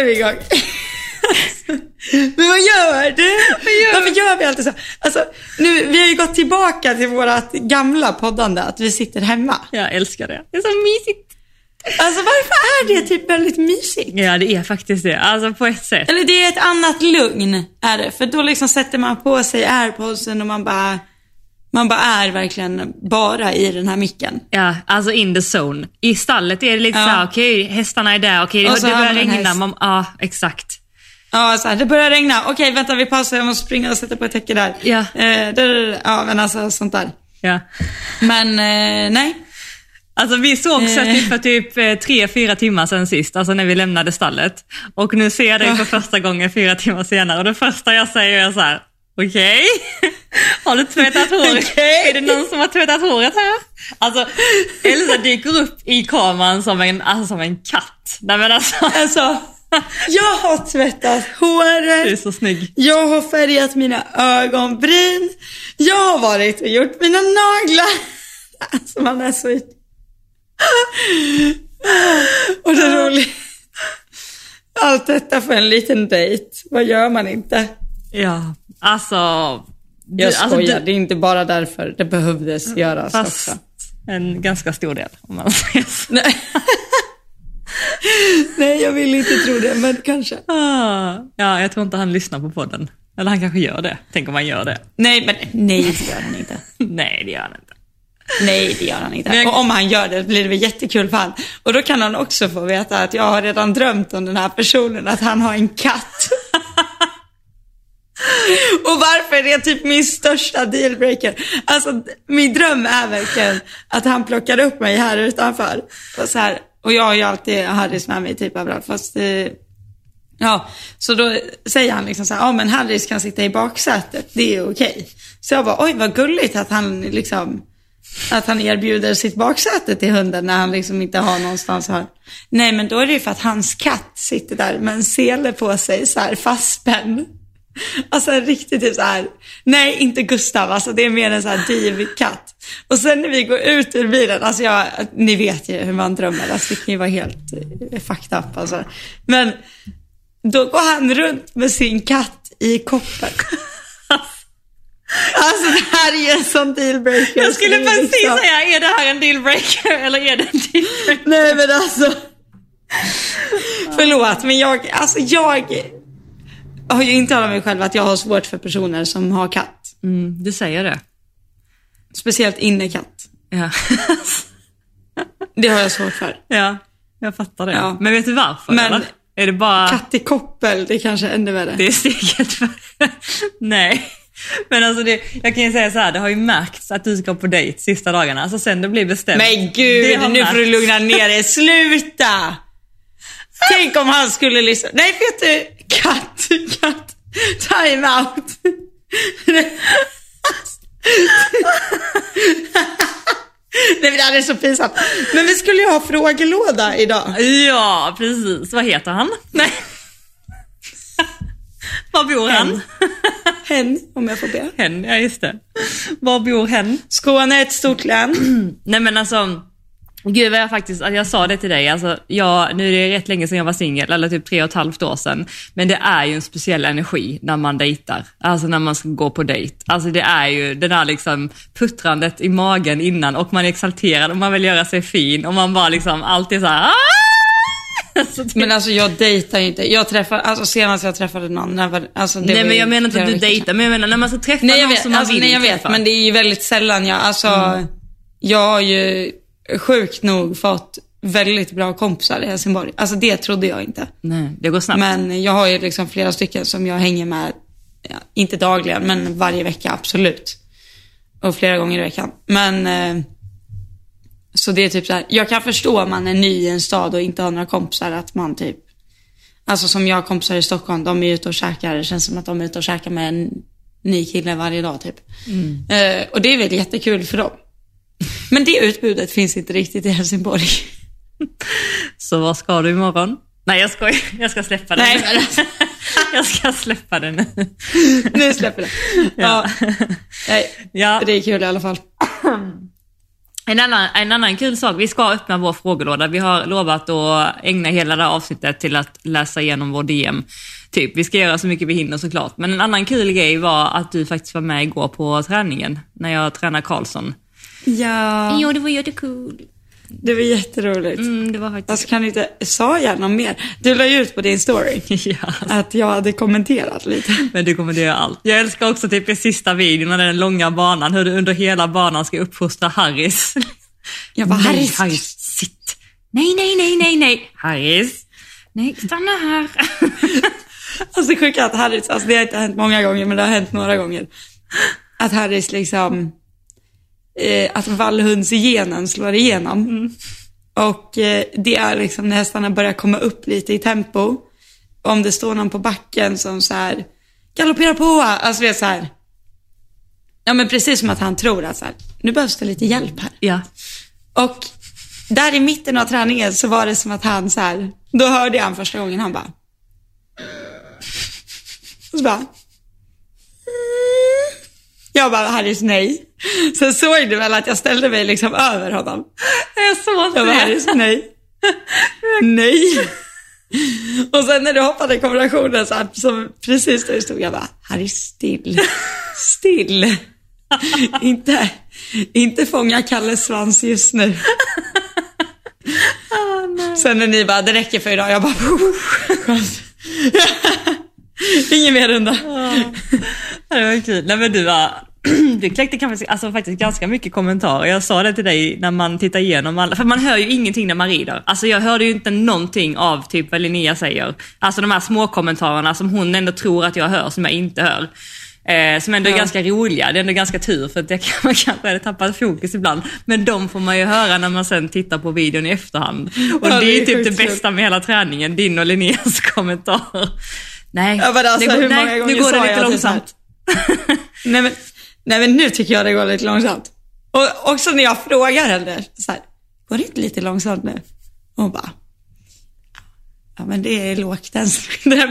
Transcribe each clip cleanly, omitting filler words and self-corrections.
är vi igång. Men vad gör du? Varför gör vi alltid så? Alltså, nu, vi har ju gått tillbaka till vårat gamla poddande, att vi sitter hemma. Jag älskar det. Det är så mysigt. Alltså varför är det typ väldigt mysigt? Ja, det är faktiskt det, alltså på ett sätt. Eller det är ett annat lugn är det. För då liksom sätter man på sig AirPodsen och man bara är verkligen bara i den här micken. Ja, alltså in the zone. I stallet är det lite så här, okej, hästarna är där, okej, det börjar regna. Exakt. Ja, så här, det börjar regna. Okej, vänta, vi pausar, jag måste springa och sätta på ett täcke där. Ja. Ja, men alltså sånt där. Ja. Men nej. Alltså vi såg så för typ 3-4 timmar sedan sist, alltså när vi lämnade stallet. Och nu ser jag dig för första gången 4 timmar senare. Och det första jag säger är så här, okej. Har du tvättat håret? Är det någon som har tvättat håret här? Alltså Elsa dyker upp i kameran som en katt. Nej men alltså jag har tvättat håret. Du är så snygg. Jag har färgat mina ögonbryn. Jag har varit och gjort mina naglar. Alltså man är så och det är roligt. Allt detta för en liten dejt. Vad gör man inte? Ja, alltså jag skojar, det är inte bara därför. Det behövdes göras fast också. En ganska stor del om man säger så. Nej, jag vill inte tro det. Men kanske. Ja, jag tror inte han lyssnar på podden. Eller han kanske gör det. Tänk om han gör det. Nej, det gör han inte. Nej, det gör han inte. Nej, det gör han inte. Och om han gör det blir det jättekul för han. Och då kan han också få veta att jag har redan drömt om den här personen, att han har en katt. Och varför är det typ min största dealbreaker? Alltså, min dröm är verkligen att han plockar upp mig här utanför. Och, så här, och jag har ju alltid Harrys med mig typ av rad. Fast ja, så då säger han liksom så här, ja men Harrys kan sitta i baksätet, det är okej. Så jag bara, oj vad gulligt att han liksom... Att han erbjuder sitt baksäte till hunden när han liksom inte har någonstans här. Nej, men då är det ju för att hans katt sitter där med en sele på sig så här fastspänd. Alltså riktigt typ så här. Nej, inte Gustav. Alltså det är mer en så här divkatt. Och sen när vi går ut ur bilen, alltså ni vet ju hur man drömmer. Alltså det kan ju vara helt fucked up alltså. Men då går han runt med sin katt i koppen. Alltså det här är en sån dealbreaker. Jag skulle precis säga, är det här en dealbreaker eller är det en dealbreaker? Nej men alltså förlåt, men jag har ju inte av mig själv att jag har svårt för personer som har katt. Du säger det. Speciellt innekatt. Ja. Det har jag svårt för. Ja, jag fattar det. Ja. Men vet du varför? Men, är det bara... Katt i koppel, det är kanske ännu värre. Det är säkert för... Nej. Men alltså det, jag kan ju säga så här, det har ju märkts att du ska på dejt sista dagarna. Alltså sen det blir bestämt. Men gud, nu får du lugna ner dig. Sluta! Tänk om han skulle lyssna. Nej, vet du, katt. Time out. Nej, det här är så pinsamt. Men vi skulle ju ha frågelåda idag. Ja, precis. Vad heter han? Nej. Var bor han? Hen, om jag får be. Hen, ja just det. Var bor hen? Skåne är ett stort län. Nej men alltså, gud vad jag sa det till dig. Alltså, nu är det rätt länge sedan jag var singel, eller typ 3,5 år sedan. Men det är ju en speciell energi när man dejtar. Alltså när man ska gå på dejt. Alltså det är ju det där liksom puttrandet i magen innan. Och man är exalterad och man vill göra sig fin. Och man bara liksom alltid så här... Men alltså jag dejtar inte. Jag träffar, alltså senast jag träffade någon var, alltså det. Nej men jag menar inte att du dejtar, men jag menar när man ska träffa någon vet, som man alltså, vill. Nej jag vet, men det är ju väldigt sällan jag har ju sjukt nog fått väldigt bra kompisar i Helsingborg. Alltså det trodde jag inte. Nej, det går snabbt. Men jag har ju liksom flera stycken som jag hänger med, inte dagligen men varje vecka absolut. Och flera gånger i veckan. Men så det är typ så här, jag kan förstå om man är ny i en stad och inte har några kompisar att man typ, alltså som jag har kompisar i Stockholm, de är ute och käkar, det känns som att de är ute och käkar med en ny kille varje dag typ. Och det är väl jättekul för dem. Men det utbudet finns inte riktigt i Helsingborg. Så vad ska du imorgon? Nej jag skojar, jag ska släppa den. Nej, jag ska släppa den nu. Nu släpper den. Ja. Nej, det är kul i alla fall. En annan kul sak, vi ska öppna vår frågelåda. Vi har lovat att ägna hela det här avsnittet till att läsa igenom vår DM. Vi ska göra så mycket vi hinner såklart. Men en annan kul grej var att du faktiskt var med igår på träningen när jag tränade Karlsson. Ja. Jo, det var jättekul. Det var jätteroligt. Det var faktiskt... Alltså, kan du inte säga gärna mer? Du la ju ut på din story att jag hade kommenterat lite. Men du kommenterar allt. Jag älskar också typ den sista videon och den långa banan. Hur du under hela banan ska uppfostra Harris. Jag bara, Harris, Harris, sitt. Nej. Harris. Nej, stanna här. Alltså sjukt att Harris, alltså det har inte hänt många gånger, men det har hänt några gånger. Att Harris liksom... att vallhundsgenen slår igenom. Och det är liksom när hästarna börjar komma upp lite i tempo. Om det står någon på backen som så här galopperar på, alltså vet så här. Ja, men precis som att han tror att så här, nu behövs det lite hjälp här. Ja. Och där i mitten av träningen så var det som att han så här, då hörde jag han första gången, han bara. Och så bara. Jag bara, Harris, nej. Sen såg du väl att jag ställde mig liksom över honom. Jag såg det. Jag bara, Harris, nej. Nej. Och sen när du hoppade i kombinationen så precis där jag stod, jag bara, Harris, still. Still. Inte fånga Kalles svans just nu. Oh, nej. Sen när ni bara, det räcker för idag. Jag bara, skönt. Ingen mer runda. Det var kul. Nej, men du kläckte kanske, alltså, faktiskt ganska mycket kommentarer. Jag sa det till dig när man tittar igenom alla. För man hör ju ingenting när man rider. Alltså jag hörde ju inte någonting av typ vad Linnea säger. Alltså de här små kommentarerna som hon ändå tror att jag hör, som jag inte hör. Som ändå är ganska roliga. Det är ändå ganska tur, för att man kanske hade tappat fokus ibland. Men de får man ju höra när man sen tittar på videon i efterhand. Och ja, det är typ det bästa med hela träningen. Din och Linneas kommentarer. Nej, ja, alltså, nu går det lite långsamt. Nej men nu tycker jag det går lite långsamt. Och också när jag frågar henne så här, går det inte lite långsamt nu? Och hon bara, ja men det är lågt ens. Nej, det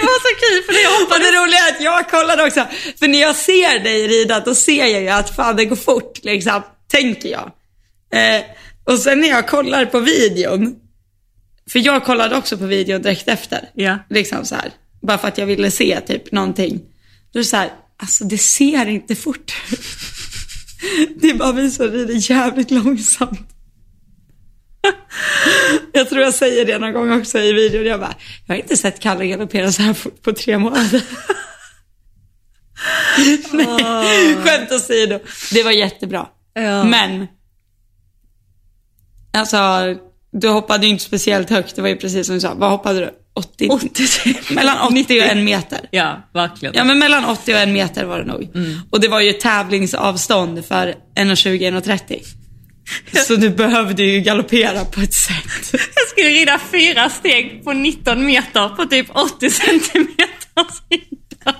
var så kul, för jag hoppade. Det roliga är att jag kollade också. För när jag ser dig rida, då ser jag ju att fan det går fort liksom, tänker jag. Och sen när jag kollar på videon, för jag kollade också på videon direkt efter. Yeah. Liksom så här. Bara för att jag ville se typ någonting. Då är det så här, alltså det ser inte fort. Det är bara vi som rider jävligt långsamt. Jag tror jag säger det någon gång också i videon. Jag bara, jag har inte sett Kalle galoppera så här fort på 3 månader. Nej, skämt åsido. Det var jättebra. Ja. Men, alltså... Du hoppade ju inte speciellt högt, det var ju precis som du sa. Vad hoppade du? 80? Mellan 80 och 1 meter. Ja, verkligen. Ja, men mellan 80 och 1 meter var det nog. Och det var ju tävlingsavstånd för 1,20-1,30. Så du behövde ju galoppera på ett sätt. Jag skulle rida 4 steg på 19 meter på typ 80 centimeters hinder.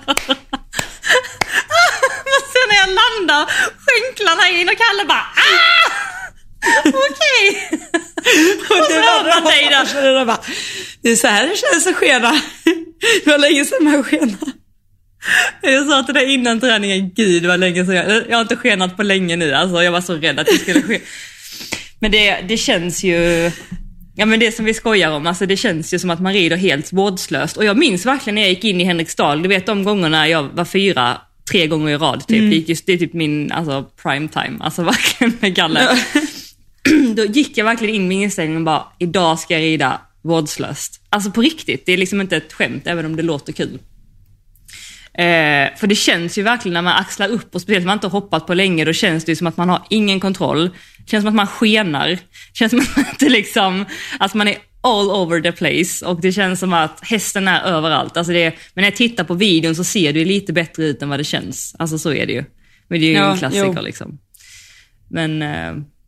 Men sen när jag landar, skänklarna in och Kalle bara... Aah! Okej. Och så hörde dig där. Bara, det är så här det känns att skena. Det var länge sedan jag skena. Jag sa till dig innan träningen, gud vad länge sedan jag har inte skenat på länge nu. Alltså jag var så rädd att det skulle ske. Men det känns ju... Ja, men det som vi skojar om, alltså det känns ju som att man rider helt vårdslöst. Och jag minns verkligen när jag gick in i Henriksdal. Du vet de gångerna jag var 4, 3 gånger i rad typ. Det är typ min, alltså, prime time. Alltså verkligen med gallen. Då gick jag verkligen in min inställning och bara, idag ska jag rida vårdslöst. Alltså på riktigt, det är liksom inte ett skämt, även om det låter kul. För det känns ju verkligen när man axlar upp, och speciellt när man inte har hoppat på länge, då känns det ju som att man har ingen kontroll. Det känns som att man skenar. Det känns som att man inte liksom, alltså man är all over the place. Och det känns som att hästen är överallt. Alltså det är, men när jag tittar på videon så ser det ju lite bättre ut än vad det känns. Alltså så är det ju. Men det är ju en klassiker liksom. Men...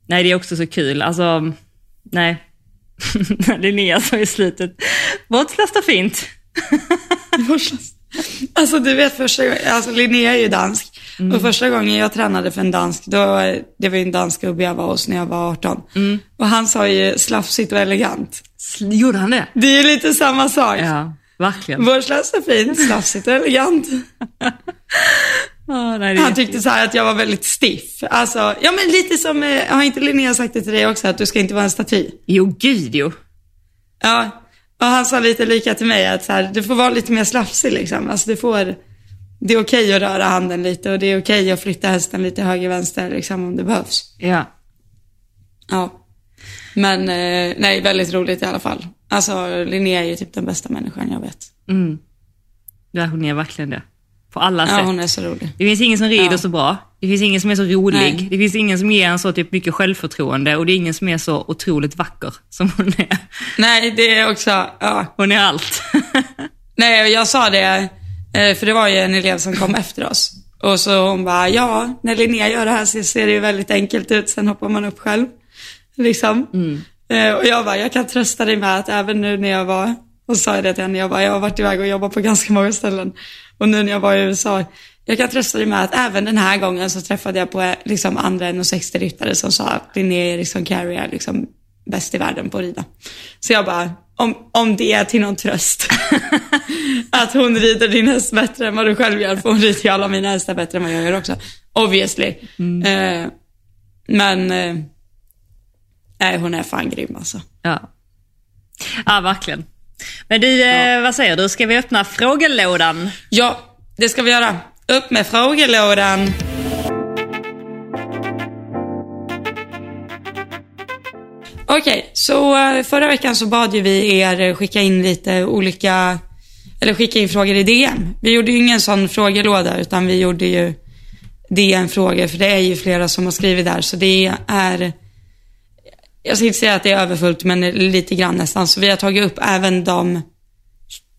nej, det är också så kul. Alltså, nej. Linnea sa i slutet, vårdslöst och fint. Alltså du vet, första gången, alltså Linnea är ju dansk. Och första gången jag tränade för en dansk, då, det var ju en dansk gubbe jag var hos när jag var 18. Och han sa ju slafsigt och elegant. Gjorde han det? Det är ju lite samma sak. Ja, verkligen. Vårdslöst och fint, slafsigt och elegant. Ja, menar, han tyckte så här att jag var väldigt stiff. Alltså, ja men lite som, har inte Linnea sagt det till dig också, att du ska inte vara en staty? Jo, gud jo. Ja, och han sa lite lika till mig att så här, du får vara lite mer slafsig liksom. Alltså du får, det är okej att röra handen lite och det är okej att flytta hästen lite höger vänster liksom om det behövs. Ja. Ja. Men nej, väldigt roligt i alla fall. Alltså Linnea är ju typ den bästa människan jag vet. Mm. Ja, hon är verkligen det. På alla sätt. Ja, hon är så rolig. Det finns ingen som rider så bra. Det finns ingen som är så rolig. Nej. Det finns ingen som ger en så typ mycket självförtroende. Och det är ingen som är så otroligt vacker som hon är. Nej, det är också... Ja. Hon är allt. Nej, jag sa det. För det var ju en elev som kom efter oss. Och så hon bara, ja, när Linnea gör det här så ser det ju väldigt enkelt ut. Sen hoppar man upp själv. Liksom. Mm. Och jag bara, jag kan trösta dig med att även nu när jag var... Och sa jag det till henne, jag har varit iväg och jobbat på ganska många ställen. Och nu när jag var i USA, jag kan trösta dig med att även den här gången så träffade jag på liksom andra 1,60-ryttare som sa att Linnea liksom Carey är liksom bäst i världen på att rida. Så jag bara, om det är till någon tröst att hon rider din häst bättre än vad du själv gör, för hon rider alla mina hästar bättre än vad jag gör också. Obviously. Mm. Men nej, hon är fan grym alltså. Ja, verkligen. Men du, vad säger du? Ska vi öppna frågelådan? Ja, det ska vi göra. Upp med frågelådan. Okej, så förra veckan så bad ju vi er skicka in lite olika... Eller skicka in frågor i DM. Vi gjorde ju ingen sån frågelåda, utan vi gjorde ju DM-frågor. För det är ju flera som har skrivit där, så det är... Jag ska inte säga att det är överfullt, men lite grann nästan. Så vi har tagit upp även de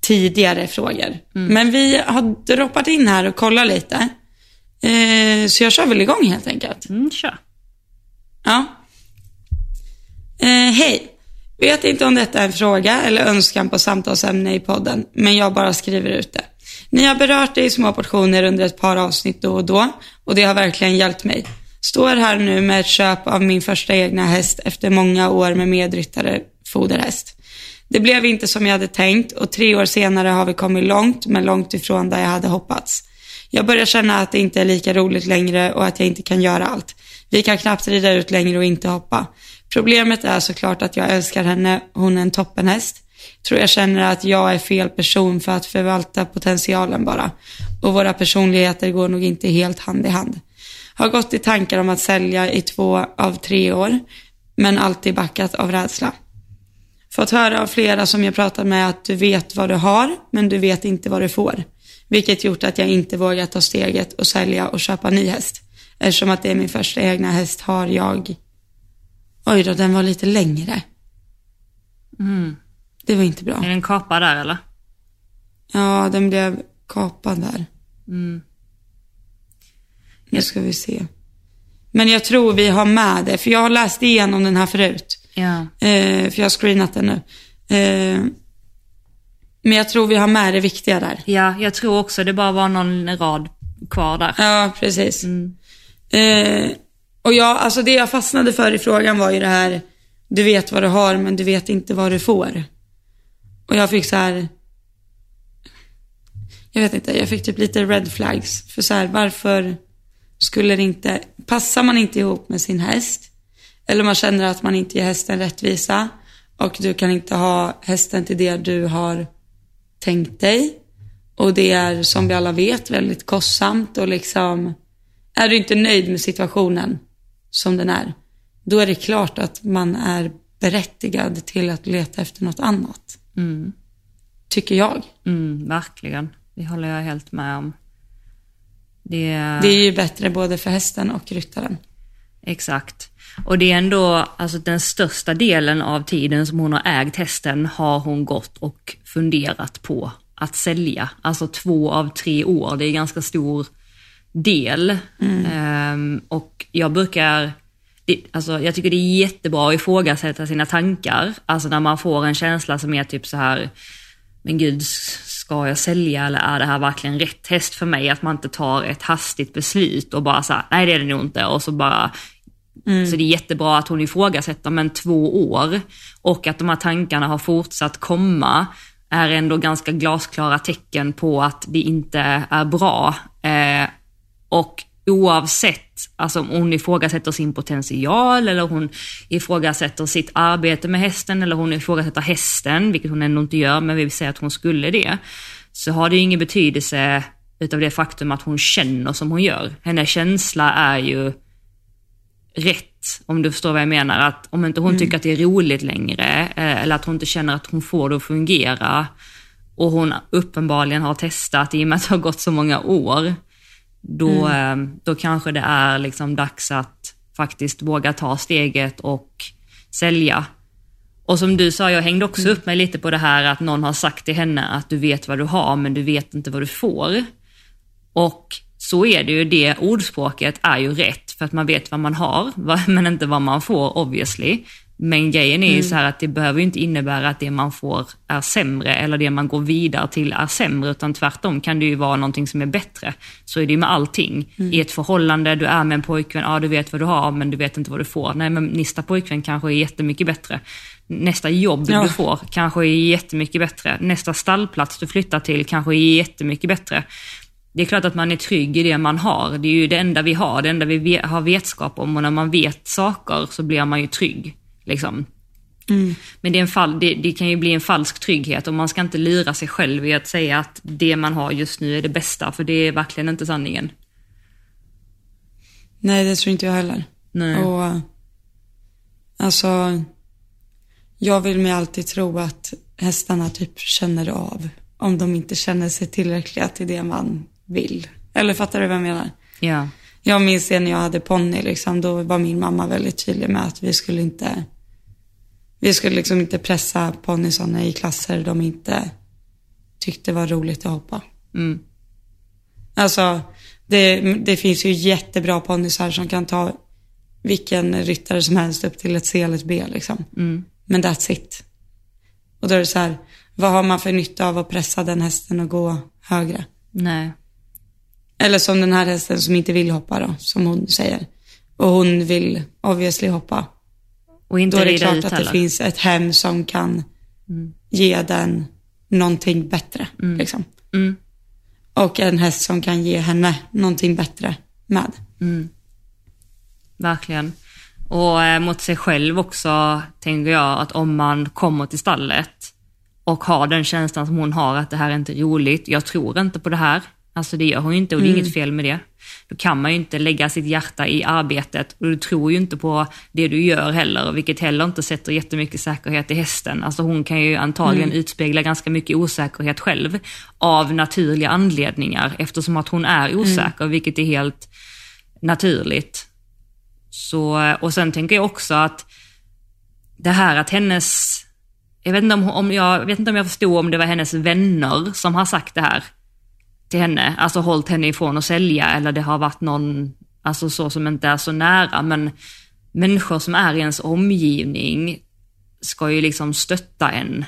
tidigare frågor. Mm. Men vi har droppat in här och kollat lite. Så jag kör väl igång helt enkelt. Kör. Ja. Hej. Vet inte om detta är en fråga eller önskan på samtalsämne i podden, men jag bara skriver ut det. Ni har berört det i små portioner under ett par avsnitt då och då, och det har verkligen hjälpt mig. Står här nu med ett köp av min första egna häst efter många år med medryttare foderhäst. Det blev inte som jag hade tänkt och 3 år senare har vi kommit långt, men långt ifrån där jag hade hoppats. Jag börjar känna att det inte är lika roligt längre och att jag inte kan göra allt. Vi kan knappt rida ut längre och inte hoppa. Problemet är såklart att jag älskar henne, hon är en toppenhäst. Tror jag känner att jag är fel person för att förvalta potentialen bara. Och våra personligheter går nog inte helt hand i hand. Har gått i tankar om att sälja i 2 av 3 år, men alltid backat av rädsla. Fått höra av flera som jag pratat med att du vet vad du har, men du vet inte vad du får. Vilket gjort att jag inte vågar ta steget och sälja och köpa ny häst. Eftersom att det är min första egna häst har jag... Oj då, den var lite längre. Mm. Det var inte bra. Är den kapad där eller? Ja, den blev kapad där. Mm. Nu ska vi se. Men jag tror vi har med det. För jag har läst igenom den här förut. Ja. För jag har screenat den nu. Men jag tror vi har med det viktiga där. Ja, jag tror också. Det bara var någon rad kvar där. Ja, precis. Mm. Och jag, alltså det jag fastnade för i frågan var ju det här. Du vet vad du har, men du vet inte vad du får. Och jag fick så här... Jag vet inte, jag fick typ lite red flags. För så här, varför... Skulle det inte, passar man inte ihop med sin häst, eller man känner att man inte ger hästen rättvisa och du kan inte ha hästen till det du har tänkt dig, och det är som vi alla vet väldigt kostsamt, och liksom är du inte nöjd med situationen som den är, då är det klart att man är berättigad till att leta efter något annat. Tycker jag. Verkligen, det håller jag helt med om. Det är ju bättre både för hästen och ryttaren. Exakt. Och det är ändå, alltså den största delen av tiden som hon har ägt hästen har hon gått och funderat på att sälja. Alltså 2 av 3 år, det är en ganska stor del. Och jag brukar, alltså jag tycker det är jättebra att ifrågasätta sina tankar. Alltså när man får en känsla som är typ så här, men gud, ska jag sälja eller är det här verkligen rätt häst för mig? Att man inte tar ett hastigt beslut och bara så här, nej det är det nog inte. Och så bara, så det är jättebra att hon ifrågasätter, men 2 år och att de här tankarna har fortsatt komma är ändå ganska glasklara tecken på att det inte är bra. Och oavsett, alltså om hon ifrågasätter sin potential eller hon ifrågasätter sitt arbete med hästen eller hon ifrågasätter hästen, vilket hon ändå inte gör, men vi säger att hon skulle det, så har det ju ingen betydelse utav det faktum att hon känner som hon gör. Hennes känsla är ju rätt, om du förstår vad jag menar. Att om inte hon tycker att det är roligt längre eller att hon inte känner att hon får det att fungera, och hon uppenbarligen har testat i och med att det har gått så många år, då kanske det är liksom dags att faktiskt våga ta steget och sälja. Och som du sa, jag hängde också upp mig lite på det här att någon har sagt till henne att du vet vad du har men du vet inte vad du får. Och så är det ju, det ordspråket är ju rätt, för att man vet vad man har men inte vad man får, obviously. Men grejen är ju så här att det behöver ju inte innebära att det man får är sämre eller det man går vidare till är sämre, utan tvärtom kan det ju vara någonting som är bättre. Så är det ju med allting. I ett förhållande, du är med en pojkvän, ja du vet vad du har men du vet inte vad du får. Nej, men nästa pojkvän kanske är jättemycket bättre. Nästa jobb du får kanske är jättemycket bättre. Nästa stallplats du flyttar till kanske är jättemycket bättre. Det är klart att man är trygg i det man har. Det är ju det enda vi har, det enda vi har vetskap om, och när man vet saker så blir man ju trygg. Liksom. Men det är det kan ju bli en falsk trygghet, och man ska inte lura sig själv i att säga att det man har just nu är det bästa, för det är verkligen inte sanningen. Nej, det tror inte jag heller. Nej. Och alltså, jag vill mig alltid tro att hästarna typ känner av om de inte känner sig tillräckliga till det man vill. Eller fattar du vad jag menar? Ja. Jag minns när jag hade ponny, liksom, då var min mamma väldigt tydlig med att vi skulle liksom inte pressa ponnysarna i klasser de inte tyckte var roligt att hoppa. Alltså, det finns ju jättebra ponnysar som kan ta vilken ryttare som helst upp till ett C eller ett B, liksom. Men that's it. Och då är det så här, vad har man för nytta av att pressa den hästen och gå högre? Nej. Eller som den här hästen som inte vill hoppa då, som hon säger. Och hon vill obviously hoppa. Och inte då är det klart att det finns ett hem som kan ge den någonting bättre. Liksom. Och en häst som kan ge henne någonting bättre med. Verkligen. Och mot sig själv också, tänker jag, att om man kommer till stallet och har den känslan som hon har att det här är inte roligt, jag tror inte på det här. Alltså det gör hon ju inte, och det är inget fel med det. Då kan man ju inte lägga sitt hjärta i arbetet, och du tror ju inte på det du gör heller, vilket heller inte sätter jättemycket säkerhet i hästen. Alltså hon kan ju antagligen utspegla ganska mycket osäkerhet själv av naturliga anledningar, eftersom att hon är osäker, vilket är helt naturligt. Så, och sen tänker jag också att det här att hennes, jag vet inte om jag förstod om det var hennes vänner som har sagt det här till henne, alltså hållit henne ifrån att sälja, eller det har varit någon, alltså så, som inte är så nära, men människor som är i ens omgivning ska ju liksom stötta en,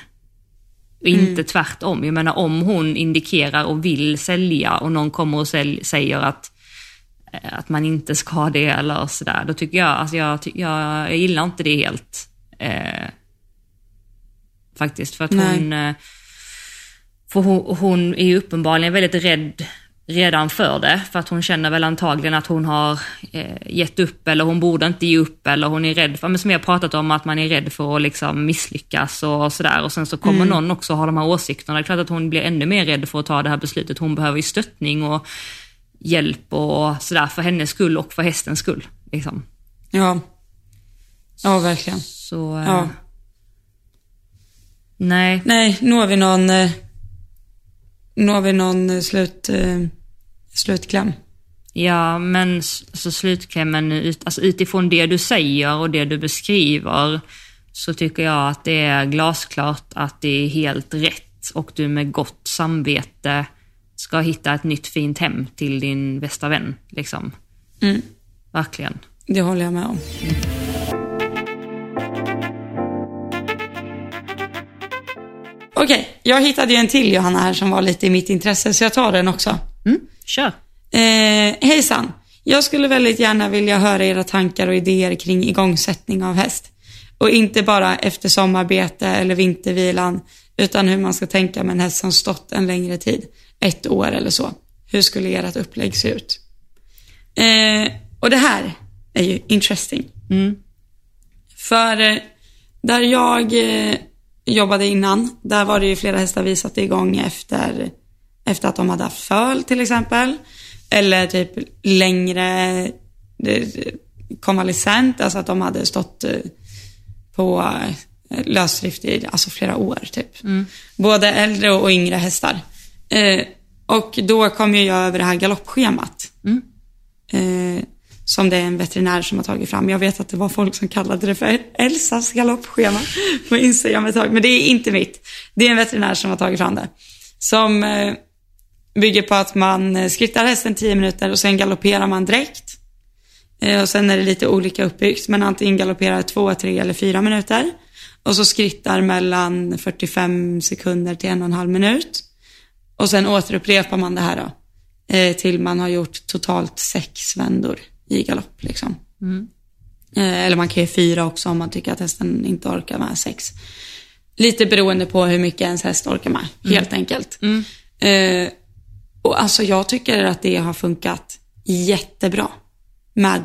inte tvärtom. Jag menar, om hon indikerar och vill sälja och någon kommer och säger att man inte ska det eller sådär, då tycker jag, alltså jag gillar inte det helt faktiskt, för att hon är ju uppenbarligen väldigt rädd redan för det, för att hon känner väl antagligen att hon har gett upp, eller hon borde inte ge upp, eller hon är rädd för, men som jag pratat om, att man är rädd för att liksom misslyckas och sådär, och sen så kommer någon också ha de här åsikterna. Det är klart att hon blir ännu mer rädd för att ta det här beslutet. Hon behöver ju stöttning och hjälp och sådär, för hennes skull och för hästens skull, liksom. Ja, verkligen. Så, ja. Nej, når vi någon slutkläm? Ja, men så slutklämmen, alltså utifrån det du säger och det du beskriver, så tycker jag att det är glasklart att det är helt rätt, och du med gott samvete ska hitta ett nytt fint hem till din bästa vän, liksom. Verkligen. Det håller jag med om. Okej, jag hittade ju en till, Johanna, här som var lite i mitt intresse, så jag tar den också. Kör. Hejsan, jag skulle väldigt gärna vilja höra era tankar och idéer kring igångsättning av häst. Och inte bara efter sommarbete eller vintervilan, utan hur man ska tänka med en häst som stått en längre tid, 1 år eller så. Hur skulle ert upplägg se ut? Och det här är ju interesting. Mm. För där jag jobbade innan, där var det ju flera hästar vi satte igång efter att de hade haft föl till exempel. Eller typ längre konvalescent, alltså att de hade stått på lösdrift i alltså flera år typ. Mm. Både äldre och yngre hästar. Och då kom jag över det här galoppschemat. Mm. Som det är en veterinär som har tagit fram. Jag vet att det var folk som kallade det för Elsas galoppschema på Instagram ett tag, men det är inte mitt. Det är en veterinär som har tagit fram det. Som bygger på att man skrittar hästen 10 minuter och sen galopperar man direkt. Och sen är det lite olika uppbyggt, men antingen galopperar 2, 3 eller 4 minuter. Och så skrittar mellan 45 sekunder till 1,5 minut. Och sen återupprepar man det här då. Till man har gjort totalt 6 vändor i galopp liksom. Mm. Eller man kan ju 4 också om man tycker att hästen inte orkar med 6. Lite beroende på hur mycket ens häst orkar med, helt enkelt. Mm. Och alltså jag tycker att det har funkat jättebra med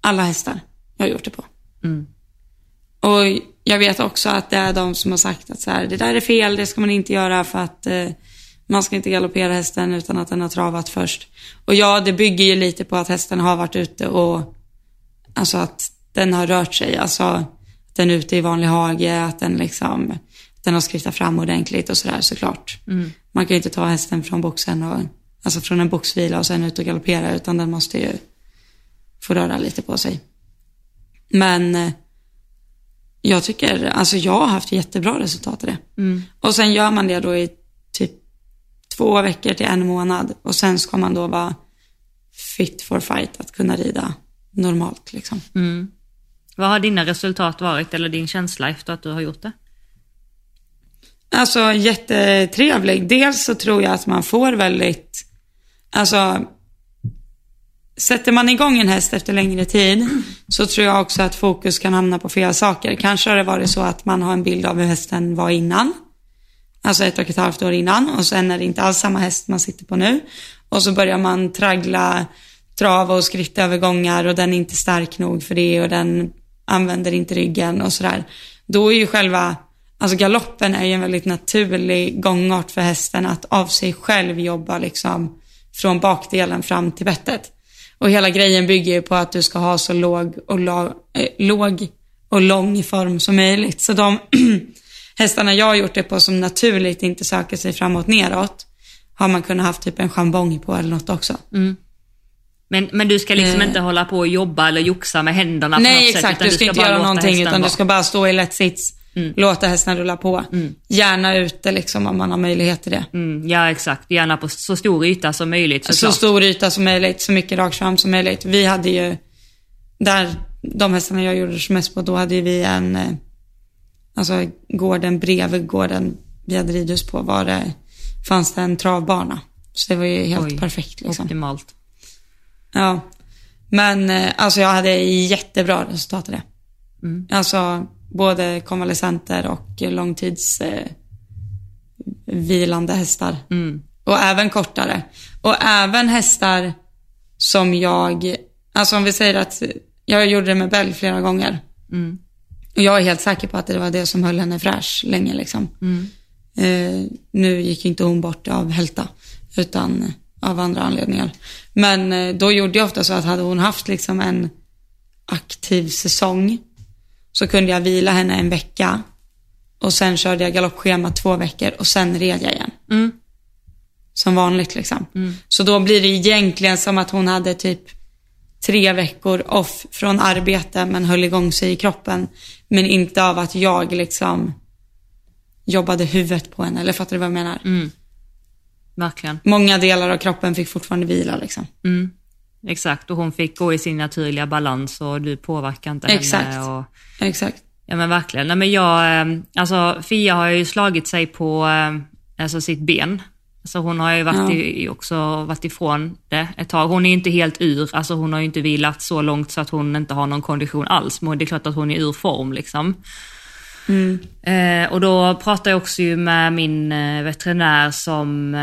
alla hästar jag har gjort det på. Mm. Och jag vet också att det är de som har sagt att så här, det där är fel, det ska man inte göra för att man ska inte galoppera hästen utan att den har travat först. Och ja, det bygger ju lite på att hästen har varit ute och alltså att den har rört sig. Alltså att den är ute i vanlig hage, att den liksom att den har skrittat fram ordentligt och sådär såklart. Mm. Man kan ju inte ta hästen från boxen och alltså från en boxvila och sen ut och galoppera utan den måste ju få röra lite på sig. Men jag tycker, alltså jag har haft jättebra resultat i det. Mm. Och sen gör man det då i typ 2 veckor till 1 månad. Och sen ska man då vara fit for fight att kunna rida normalt liksom. Mm. Vad har dina resultat varit eller din känsla efter att du har gjort det? Alltså jättetrevlig. Dels så tror jag att man får väldigt, alltså sätter man igång en häst efter längre tid så tror jag också att fokus kan hamna på fel saker. Kanske har det varit så att man har en bild av hur hästen var innan. Alltså 1,5 år innan. Och sen är det inte alls samma häst man sitter på nu. Och så börjar man traggla, trava och skrittövergångar och den är inte stark nog för det och den använder inte ryggen och sådär. Då är ju själva, alltså galoppen är ju en väldigt naturlig gångart för hästen att av sig själv jobba liksom från bakdelen fram till bettet. Och hela grejen bygger ju på att du ska ha så låg och lång form som möjligt. Så de hästarna jag har gjort det på som naturligt inte söker sig framåt neråt har man kunnat haft typ en chambong på eller något också. Mm. Men du ska liksom inte hålla på och jobba eller joxa med händerna på något sätt. Nej, exakt. Du ska inte göra någonting utan du ska bara stå i lätt sits. Mm. Låta hästen rulla på. Mm. Gärna ute liksom om man har möjlighet till det. Mm, ja, exakt. Gärna på så stor yta som möjligt. Så stor yta som möjligt. Så mycket rakt fram som möjligt. Vi hade ju, där de hästarna jag gjorde som mest på, då hade vi en, alltså gården bredvid gården vi hade ridhus på, var det, fanns det en travbana. Så det var ju helt perfekt liksom. Optimalt. Ja. Men alltså jag hade jättebra resultat i det. Mm. Alltså både konvalescenter och långtidsvilande hästar. Mm. Och även kortare. Och även hästar som jag, alltså om vi säger att jag gjorde det med Bell flera gånger. Mm. Och jag är helt säker på att det var det som höll henne fräsch länge liksom. Mm. Nu gick inte hon bort av hälta utan av andra anledningar. Men då gjorde jag ofta så att hade hon haft liksom en aktiv säsong så kunde jag vila henne en vecka och sen körde jag galoppschema 2 veckor och sen red jag igen. Mm. Som vanligt liksom. Mm. Så då blir det egentligen som att hon hade typ 3 veckor off från arbete men höll igång sig i kroppen. Men inte av att jag liksom jobbade huvudet på henne. Eller fattar du vad jag menar? Mm. Verkligen. Många delar av kroppen fick fortfarande vila liksom. Mm. Exakt, och hon fick gå i sin naturliga balans och du påverkar inte henne. Och exakt. Ja men verkligen. Nej, men jag, alltså Fia har ju slagit sig på alltså sitt ben. Alltså hon har ju varit också varit ifrån det ett tag. Hon är inte helt ur, alltså hon har ju inte vilat så långt så att hon inte har någon kondition alls. Men det är klart att hon är ur form liksom. Mm. Och då pratar jag också ju med min veterinär som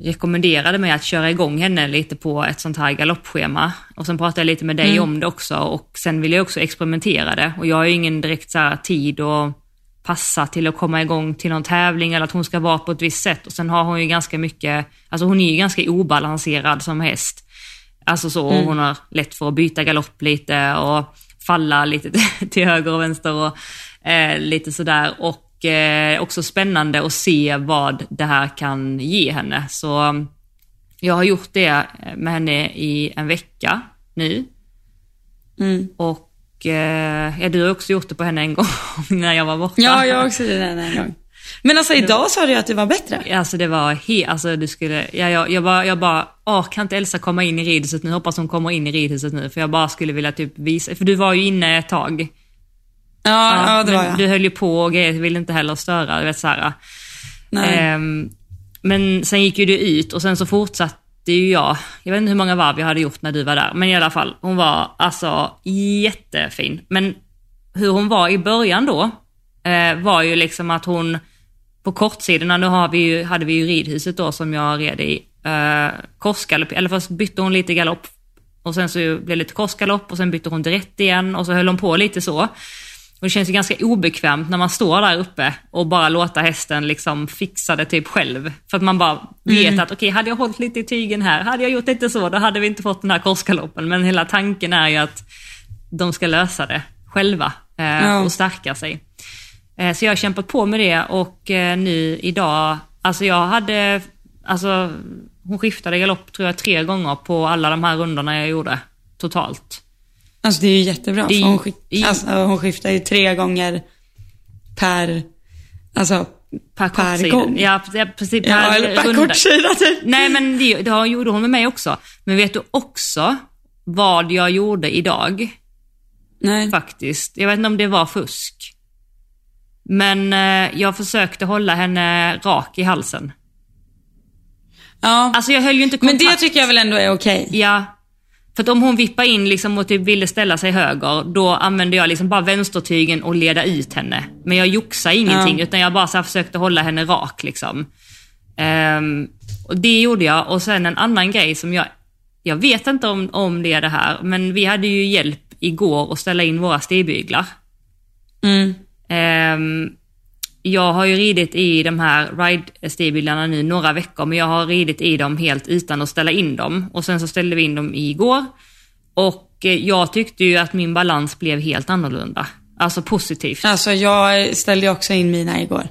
rekommenderade mig att köra igång henne lite på ett sånt här galoppschema. Och sen pratade jag lite med dig om det också. Och sen ville jag också experimentera det. Och jag har ju ingen direkt så här tid att passa till att komma igång till någon tävling eller att hon ska vara på ett visst sätt. Och sen har hon ju ganska mycket, alltså hon är ju ganska obalanserad som häst. Alltså så, och hon har lätt för att byta galopp lite och falla lite till höger och vänster och lite sådär. Och också spännande att se vad det här kan ge henne. Så jag har gjort det med henne i en vecka nu. Och du har också gjort det på henne en gång när jag var borta. Ja, jag har också gjort det en gång. Men alltså idag sa du att det var bättre. Alltså det var kan inte Elsa komma in i ridhuset nu? Hoppas hon kommer in i ridhuset nu. För jag bara skulle vilja typ visa. För du var ju inne ett tag. Ja det var jag. Du höll ju på och grejer, ville inte heller störa. Du vet, så här. Nej. Men sen gick ju du ut och sen så fortsatte ju jag. Jag vet inte hur många varv jag hade gjort när du var där. Men i alla fall, hon var alltså jättefin. Men hur hon var i början då var ju liksom att hon på kortsidorna, nu hade vi ju ridhuset då som jag red i korsgalopp, eller först bytte hon lite galopp och sen så blev det lite korsgalopp och sen bytte hon direkt igen och så höll hon på lite så. Och det känns ju ganska obekvämt när man står där uppe och bara låta hästen liksom fixa det typ själv. För att man bara vet att okej, hade jag hållit lite i tygen här, hade jag gjort lite så, då hade vi inte fått den här korsgaloppen. Men hela tanken är ju att de ska lösa det själva och stärka sig. Så jag har kämpat på med det och nu idag, alltså hon skiftade galopp tror jag 3 gånger på alla de här rundorna jag gjorde totalt. Alltså det är ju jättebra, för hon skiftar ju 3 gånger per gång. Ja, precis, eller per kortsida typ. Nej, men det gjorde hon med mig också. Men vet du också vad jag gjorde idag? Nej. Faktiskt, jag vet inte om det var fusk. Men jag försökte hålla henne rak i halsen. Ja. Alltså jag höll ju inte kontakt. Men det tycker jag väl ändå är okej. Ja. För att om hon vippar in liksom och typ ville ställa sig höger, då använde jag liksom bara vänstertygen och leda ut henne. Men jag joxade ingenting utan jag bara så försökte hålla henne rak liksom. Och det gjorde jag. Och sen en annan grej som jag vet inte om det är det här, men vi hade ju hjälp igår att ställa in våra stigbyglar. Jag har ju ridit i de här ride-stigbyglarna nu några veckor, men jag har ridit i dem helt utan att ställa in dem. Och sen så ställde vi in dem igår och jag tyckte ju att min balans blev helt annorlunda. Alltså positivt. Alltså jag ställde också in mina igår.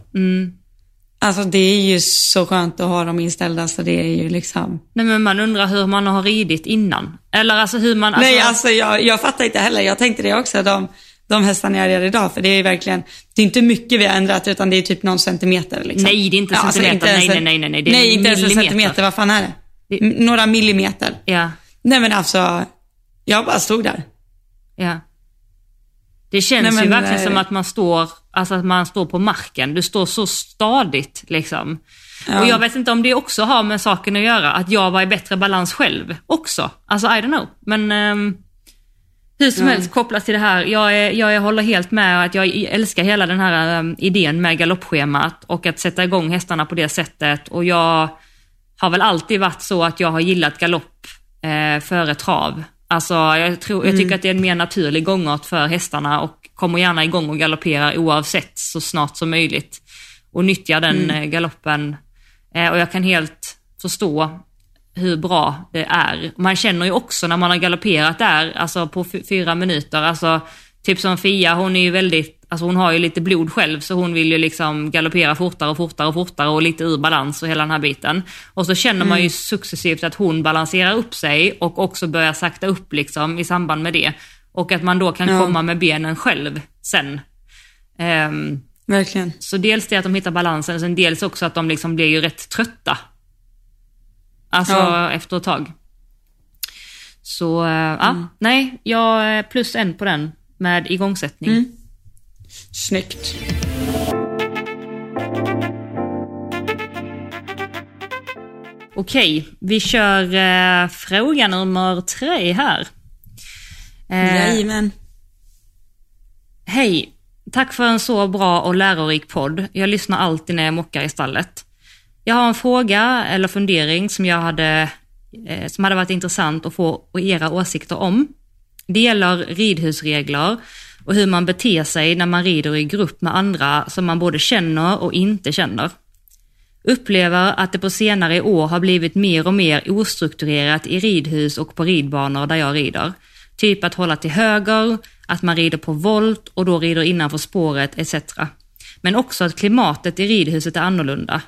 Alltså det är ju så skönt att ha dem inställda, så det är ju liksom... Nej, men man undrar hur man har ridit innan. Eller alltså hur man... Alltså... Nej, alltså jag fattar inte heller. Jag tänkte det också, de hästarna jag gör idag, för det är verkligen, det är inte mycket vi har ändrat utan det är typ någon centimeter liksom. Nej, det är inte centimeter. Alltså, nej. Det är nej, inte ens centimeter. Vad fan är det? Några millimeter. Ja. Nej, men alltså jag bara stod där. Ja. Det känns ju verkligen som att man står, alltså att man står på marken. Du står så stadigt liksom. Ja. Och jag vet inte om det också har med saken att göra att jag var i bättre balans själv också. Alltså I don't know. Men hur som helst kopplat till det här, jag håller helt med att jag älskar hela den här idén med galoppschemat och att sätta igång hästarna på det sättet. Och jag har väl alltid varit så att jag har gillat galopp före trav. Alltså jag tycker att det är en mer naturlig gångart för hästarna och kommer gärna igång och galopperar oavsett så snart som möjligt och nyttjar den galoppen. Och jag kan helt förstå hur bra det är. Man känner ju också när man har galopperat där, alltså på 4 minuter, alltså typ som Fia, hon är ju väldigt, alltså hon har ju lite blod själv, så hon vill ju liksom galoppera fortare och lite ur balans och hela den här biten. Och så känner man ju successivt att hon balanserar upp sig och också börjar sakta upp liksom i samband med det. Och att man då kan komma med benen själv sen. Verkligen. Så dels det att de hittar balansen och sen dels också att de liksom blir ju rätt trötta. Alltså efter ett tag. Så jag är +1 på den med igångsättning. Snyggt. Okej, vi kör fråga nummer 3 här. Jajamän. Hej, tack för en så bra och lärorik podd. Jag lyssnar alltid när jag mockar i stallet. Jag har en fråga eller fundering som hade varit intressant att få era åsikter om. Det gäller ridhusregler och hur man beter sig när man rider i grupp med andra som man både känner och inte känner. Upplever att det på senare år har blivit mer och mer ostrukturerat i ridhus och på ridbanor där jag rider. Typ att hålla till höger, att man rider på volt och då rider innanför spåret etc. Men också att klimatet i ridhuset är annorlunda.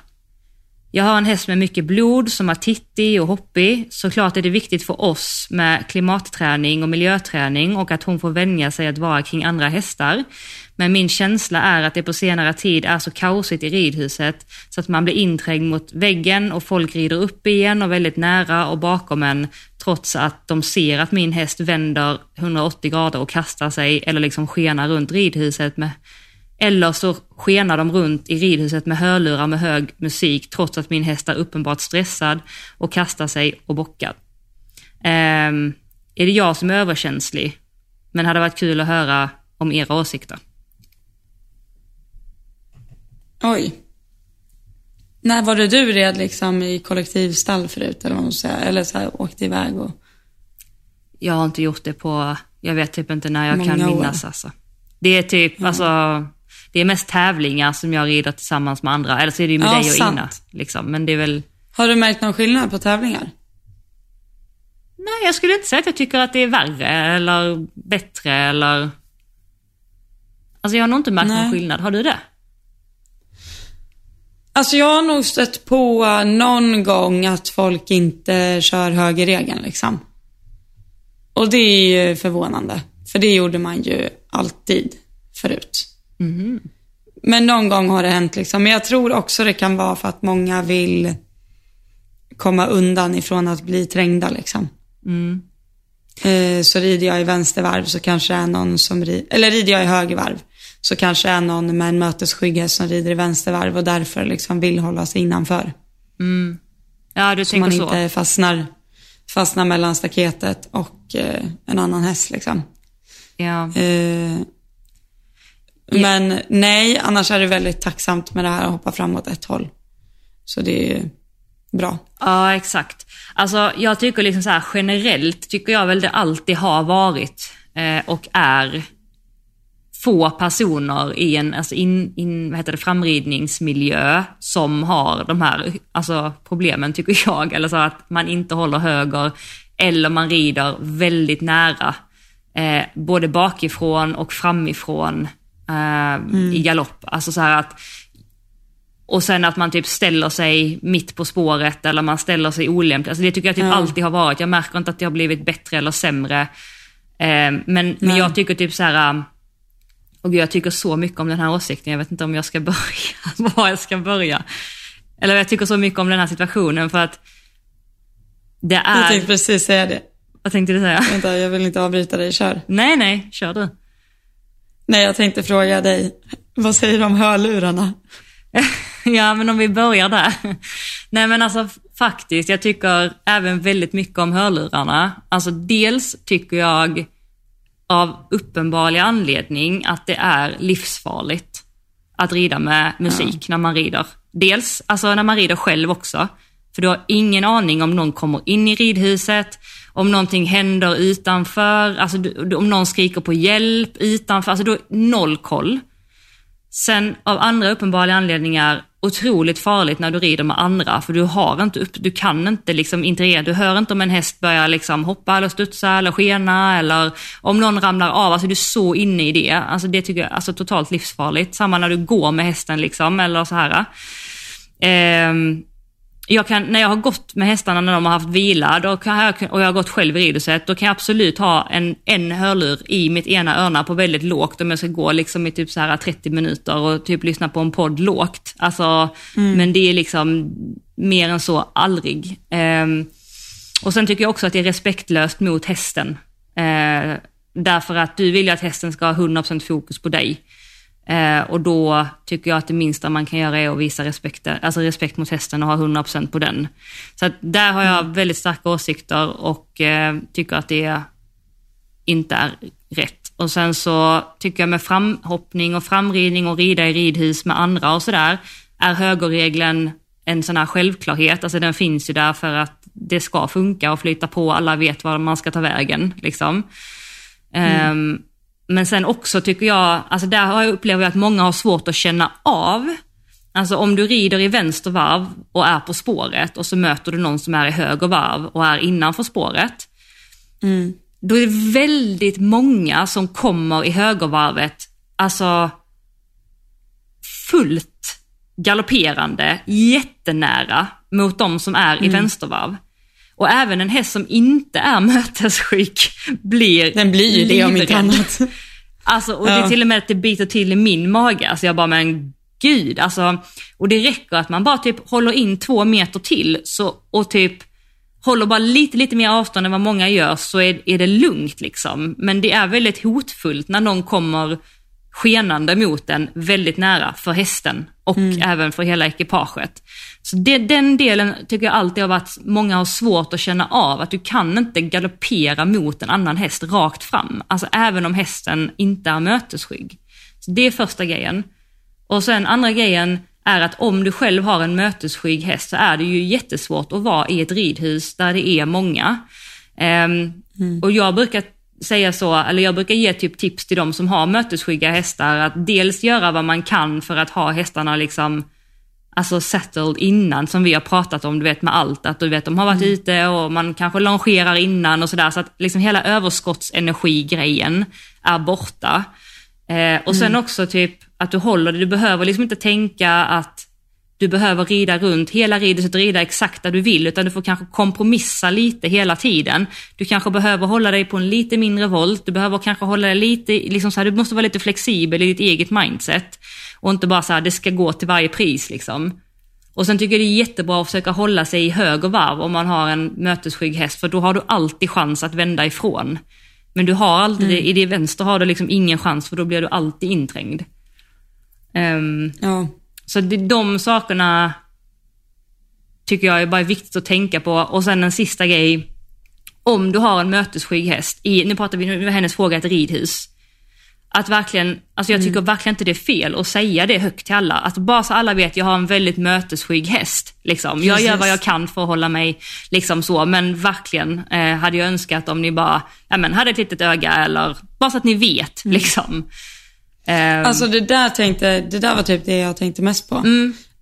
Jag har en häst med mycket blod som är tittig och hoppig. Såklart är det viktigt för oss med klimatträning och miljöträning och att hon får vänja sig att vara kring andra hästar. Men min känsla är att det på senare tid är så kaosigt i ridhuset så att man blir inträngd mot väggen och folk rider upp igen och väldigt nära och bakom en trots att de ser att min häst vänder 180 grader och kastar sig eller liksom skenar runt ridhuset med... Eller så skenar de runt i ridhuset med hörlurar med hög musik trots att min häst är uppenbart stressad och kastar sig och bockar. Är det jag som är överkänslig? Men hade varit kul att höra om era åsikter. Oj. När var det du red liksom i kollektivstall förut? Eller vad man säger? Eller så här, åkte iväg? Och... Jag har inte gjort det på... Jag vet typ inte när jag många kan minnas. Alltså. Det är typ... Ja. Alltså, det är mest tävlingar som jag rider tillsammans med andra. Eller så är det ju med dig och sant. Inna. Liksom. Men det är väl... Har du märkt någon skillnad på tävlingar? Nej, jag skulle inte säga att jag tycker att det är värre eller bättre. Eller... Alltså jag har nog inte märkt någon skillnad. Har du det? Alltså jag har nog stött på någon gång att folk inte kör högerregeln. Liksom. Och det är ju förvånande. För det gjorde man ju alltid förut. Mm. Men någon gång har det hänt liksom. Men jag tror också det kan vara för att många vill komma undan ifrån att bli trängda liksom. Mm. Så rider jag i vänstervarv så kanske är någon som eller rider jag i högervarv så kanske är någon med en mötesskygghäst som rider i vänstervarv och därför liksom vill hålla sig innanför. Mm. Ja, du tänker så. Man inte fastnar mellan staketet och en annan häst liksom. Ja. Men nej, annars är det väldigt tacksamt med det här att hoppa framåt ett håll. Så det är bra. Ja, exakt. Alltså jag tycker liksom så här, generellt tycker jag väl det alltid har varit och är få personer i en alltså framridningsmiljö som har de här alltså problemen tycker jag, eller så att man inte håller höger eller man rider väldigt nära både bakifrån och framifrån. I galopp alltså så här att, och sen att man typ ställer sig mitt på spåret eller man ställer sig olämpligt alltså det tycker jag typ alltid har varit. Jag märker inte att det har blivit bättre eller sämre men jag tycker typ så här och jag tycker så mycket om den här åsikten. Jag vet inte om jag ska börja var jag ska börja eller jag tycker så mycket om den här situationen för att det är... Jag tänkte precis säga det. Vad tänkte du säga? Vänta, jag vill inte avbryta dig, kör. Nej, kör du. Nej, jag tänkte fråga dig, vad säger du om hörlurarna? Ja, men om vi börjar där. Nej, men alltså faktiskt, jag tycker även väldigt mycket om hörlurarna. Alltså dels tycker jag av uppenbarlig anledning att det är livsfarligt att rida med musik när man rider. Dels, alltså när man rider själv också. För du har ingen aning om någon kommer in i ridhuset, om någonting händer utanför, alltså om någon skriker på hjälp utanför, alltså då noll koll. Sen av andra uppenbara anledningar otroligt farligt när du rider med andra för du har inte du kan inte liksom interagera, du hör inte om en häst börjar liksom hoppa eller studsa eller skena eller om någon ramlar av, alltså du är så inne i det. Alltså det tycker jag alltså totalt livsfarligt. Samma när du går med hästen liksom eller så här. När jag har gått med hästarna när de har haft vila och jag har gått själv i ridhuset då kan jag absolut ha en hörlur i mitt ena örna på väldigt lågt om jag ska gå liksom i typ så här 30 minuter och typ lyssna på en podd lågt. Alltså, men det är liksom mer än så aldrig. Och sen tycker jag också att det är respektlöst mot hästen. Därför att du vill ju att hästen ska ha 100% fokus på dig. Och då tycker jag att det minsta man kan göra är att visa respekt mot hästen och ha 100% på den. Så att där har jag väldigt starka åsikter och tycker att det inte är rätt. Och sen så tycker jag med framhoppning och framridning och rida i ridhus med andra och sådär är högerregeln en sån här självklarhet. Alltså den finns ju där för att det ska funka och flyta på. Alla vet var man ska ta vägen, liksom. Men sen också tycker jag, alltså där har jag upplevt att många har svårt att känna av. Alltså om du rider i vänster varv och är på spåret och så möter du någon som är i höger varv och är innanför spåret. Mm. Då är det väldigt många som kommer i högervarvet, alltså fullt galopperande, jättenära mot de som är i vänstervarv. Och även en häst som inte är mötesskick blir... Den blir ju det om inte annat. Alltså, och det är till och med att det biter till i min mage. Alltså jag bara, men gud. Alltså, och det räcker att man bara typ håller in 2 meter till så, och typ håller bara lite mer avstånd än vad många gör, så är det lugnt liksom. Men det är väldigt hotfullt när någon kommer skenande mot den väldigt nära för hästen och även för hela ekipaget. Så den delen tycker jag alltid har varit, många har svårt att känna av att du kan inte galoppera mot en annan häst rakt fram, alltså även om hästen inte är mötesskygg. Så det är första grejen. Och sen andra grejen är att om du själv har en mötesskygg häst så är det ju jättesvårt att vara i ett ridhus där det är många. Och jag brukar säga så, eller jag brukar ge typ tips till de som har mötesskygga hästar att dels göra vad man kan för att ha hästarna liksom, alltså settled innan, som vi har pratat om, du vet, med allt, att du vet, de har varit ute och man kanske longerar innan och sådär, så att liksom hela överskottsenergigrejen är borta. Och sen också typ att du håller det, du behöver liksom inte tänka att du behöver rida runt hela ridet, rida exakt där du vill, utan du får kanske kompromissa lite hela tiden. Du kanske behöver hålla dig på en lite mindre volt, du behöver kanske hålla dig lite, liksom så här, du måste vara lite flexibel i ditt eget mindset och inte bara så här, det ska gå till varje pris liksom. Och sen tycker jag det är jättebra att försöka hålla sig i höger varv om man har en mötesskygg häst, för då har du alltid chans att vända ifrån. Men du har aldrig, i det vänster har du liksom ingen chans, för då blir du alltid inträngd. Så de sakerna tycker jag är bara viktigt att tänka på. Och sen en sista grej, om du har en mötesskygg häst, nu pratar vi med hennes fråga ett ridhus, att verkligen, alltså jag tycker verkligen inte det är fel att säga det högt till alla, att bara så alla vet, jag har en väldigt mötesskygg häst liksom. Jag gör vad jag kan för att hålla mig liksom så, men verkligen hade jag önskat om ni bara, ja men, hade ett litet öga, eller bara så att ni vet liksom. Alltså det där var typ det jag tänkte mest på.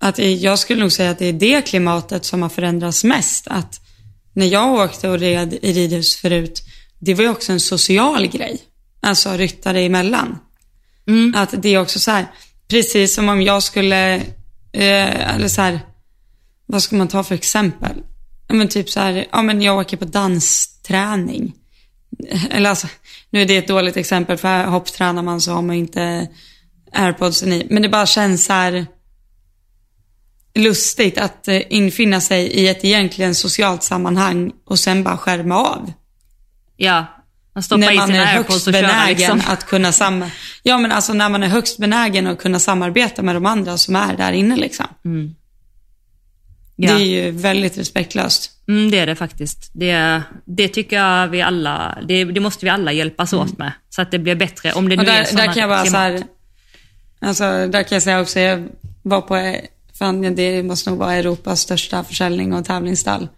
Att jag skulle nog säga att det är det klimatet som har förändrats mest. Att när jag åkte och red i ridhus förut, det var ju också en social grej, alltså ryttare emellan. Att det är också så här, precis som om jag skulle eller så här, vad ska man ta för exempel? Ja, men typ så här, ja men jag åker på dansträning. Eller alltså, nu är det ett dåligt exempel, för hopptränar man så har man inte AirPodsen i, men det bara känns så här lustigt att infinna sig i ett egentligen socialt sammanhang och sen bara skärma av. Ja, man stoppar i sina AirPods och köra liksom. Att kunna ja men alltså när man är högst benägen att kunna samarbeta med de andra som är där inne liksom. Ja. Det är ju väldigt respektlöst. Det är det faktiskt. Det tycker jag vi alla, det måste vi alla hjälpas åt med, så att det blir bättre. Om det nu är sådana där kan jag bara så här, alltså där kan jag säga också, jag var på, fan, det måste nog vara Europas största försäljning och tävlingsstall.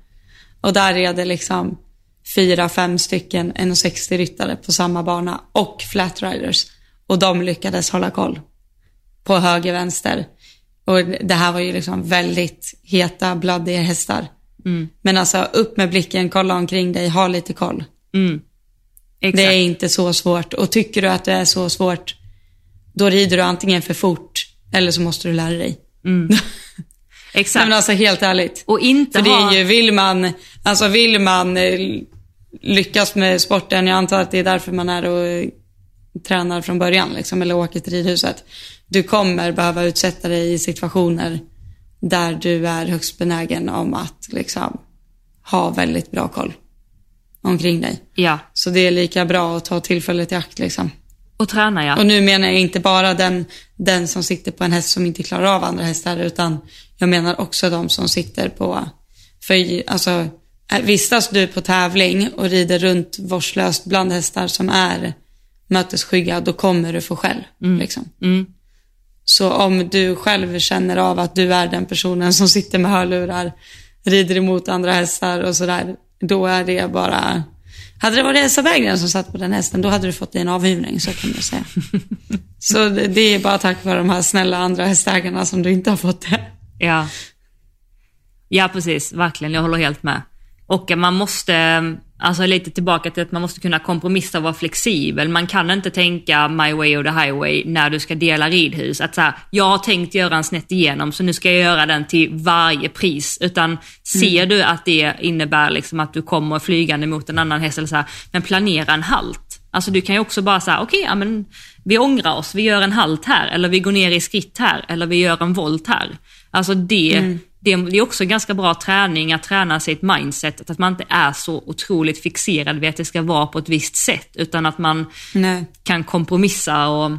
Och där är det liksom 4-5 stycken 1,60 ryttare på samma bana och flatriders. Och de lyckades hålla koll på höger vänster. Och det här var ju liksom väldigt heta, blodiga hästar. Men alltså upp med blicken, kolla omkring dig, ha lite koll. Det är inte så svårt. Och tycker du att det är så svårt, då rider du antingen för fort eller så måste du lära dig. Exakt. Men alltså helt ärligt. Och inte för det är ju, vill man lyckas med sporten, jag antar att det är därför man är och tränar från början liksom, eller åker till ridhuset. Du kommer behöva utsätta dig i situationer där du är högst benägen om att liksom ha väldigt bra koll omkring dig. Ja. Så det är lika bra att ta tillfället i akt liksom. Och träna, ja. Och nu menar jag inte bara den som sitter på en häst som inte klarar av andra hästar, utan jag menar också de som sitter på, för alltså vistas du på tävling och rider runt vårdslöst bland hästar som är mötesskygga, då kommer du få skäll liksom. Så om du själv känner av att du är den personen som sitter med hörlurar, rider emot andra hästar och sådär, då är det bara... Hade det varit Elsa Berggren som satt på den hästen, då hade du fått dig en avhyvning, så kan jag säga. Så det är bara tack vare de här snälla andra hästägarna som du inte har fått det. Ja. Ja, precis. Verkligen. Jag håller helt med. Och man måste, alltså lite tillbaka till att man måste kunna kompromissa och vara flexibel. Man kan inte tänka my way or the highway när du ska dela ridhus. Att så här, jag har tänkt göra en snett igenom så nu ska jag göra den till varje pris. Utan ser du att det innebär liksom att du kommer flygande mot en annan häst eller så här, men planera en halt. Alltså du kan ju också bara säga okej, ja, men vi ångrar oss, vi gör en halt här. Eller vi går ner i skritt här. Eller vi gör en volt här. Alltså det... Det är också ganska bra träning att träna sitt mindset, att man inte är så otroligt fixerad vid att det ska vara på ett visst sätt, utan att man kan kompromissa och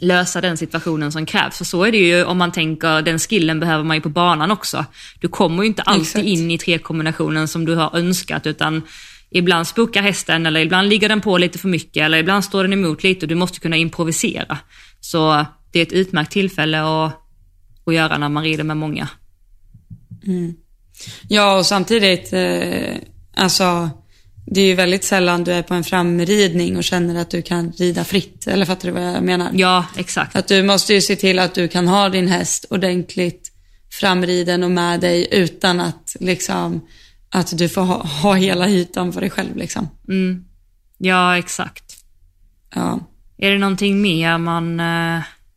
lösa den situationen som krävs. För så är det ju, om man tänker, den skillen behöver man ju på banan också. Du kommer ju inte alltid in i trekombinationen som du har önskat, utan ibland spukar hästen, eller ibland ligger den på lite för mycket, eller ibland står den emot lite och du måste kunna improvisera. Så det är ett utmärkt tillfälle att göra när man rider med många. Mm. Ja, och samtidigt alltså det är ju väldigt sällan du är på en framridning och känner att du kan rida fritt, eller fattar du vad jag menar? Ja, exakt. Att du måste ju se till att du kan ha din häst ordentligt framriden och med dig utan att liksom att du får ha hela ytan för dig själv liksom. Mm. Ja, exakt. Ja. Är det någonting mer man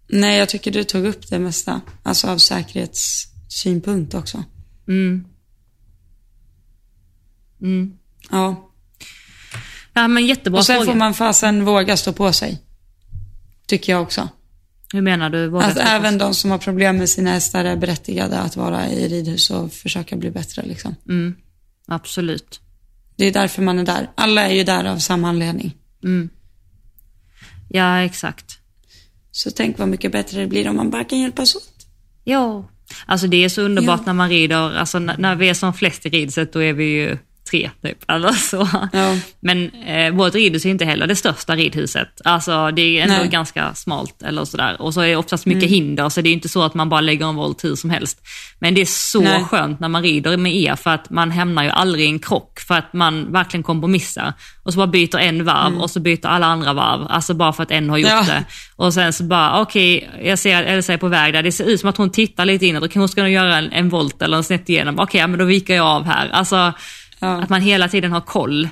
Nej, jag tycker du tog upp det mesta, alltså av säkerhetssynpunkt också. Ja. Ja, men jättebra. Och sen fråga. Får man fasen våga stå på sig, tycker jag också. Hur menar du? Våga att även de som har problem med sina hästar är berättigade att vara i ridhus och försöka bli bättre liksom. Absolut. Det är därför man är där. Alla är ju där av samma anledning. Ja, exakt. Så tänk vad mycket bättre det blir om man bara kan hjälpas åt. Ja. Alltså det är så underbart när man rider, alltså när vi är som flest i ridset, då är vi ju 3 typ, alltså. Ja. Men vårt ridhus är inte heller det största ridhuset, alltså det är ändå ganska smalt eller sådär, och så är det oftast mycket hinder, så det är inte så att man bara lägger en volt hur som helst, men det är så skönt när man rider med för att man hämnar ju aldrig en krock, för att man verkligen kompromissar och så bara byter en varv och så byter alla andra varv, alltså bara för att en har gjort det, och sen så bara okej, jag ser Elsa är på väg där, det ser ut som att hon tittar lite inåt, då kan hon ska göra en volt eller en snett igenom, okej, men då viker jag av här, alltså. Att man hela tiden har koll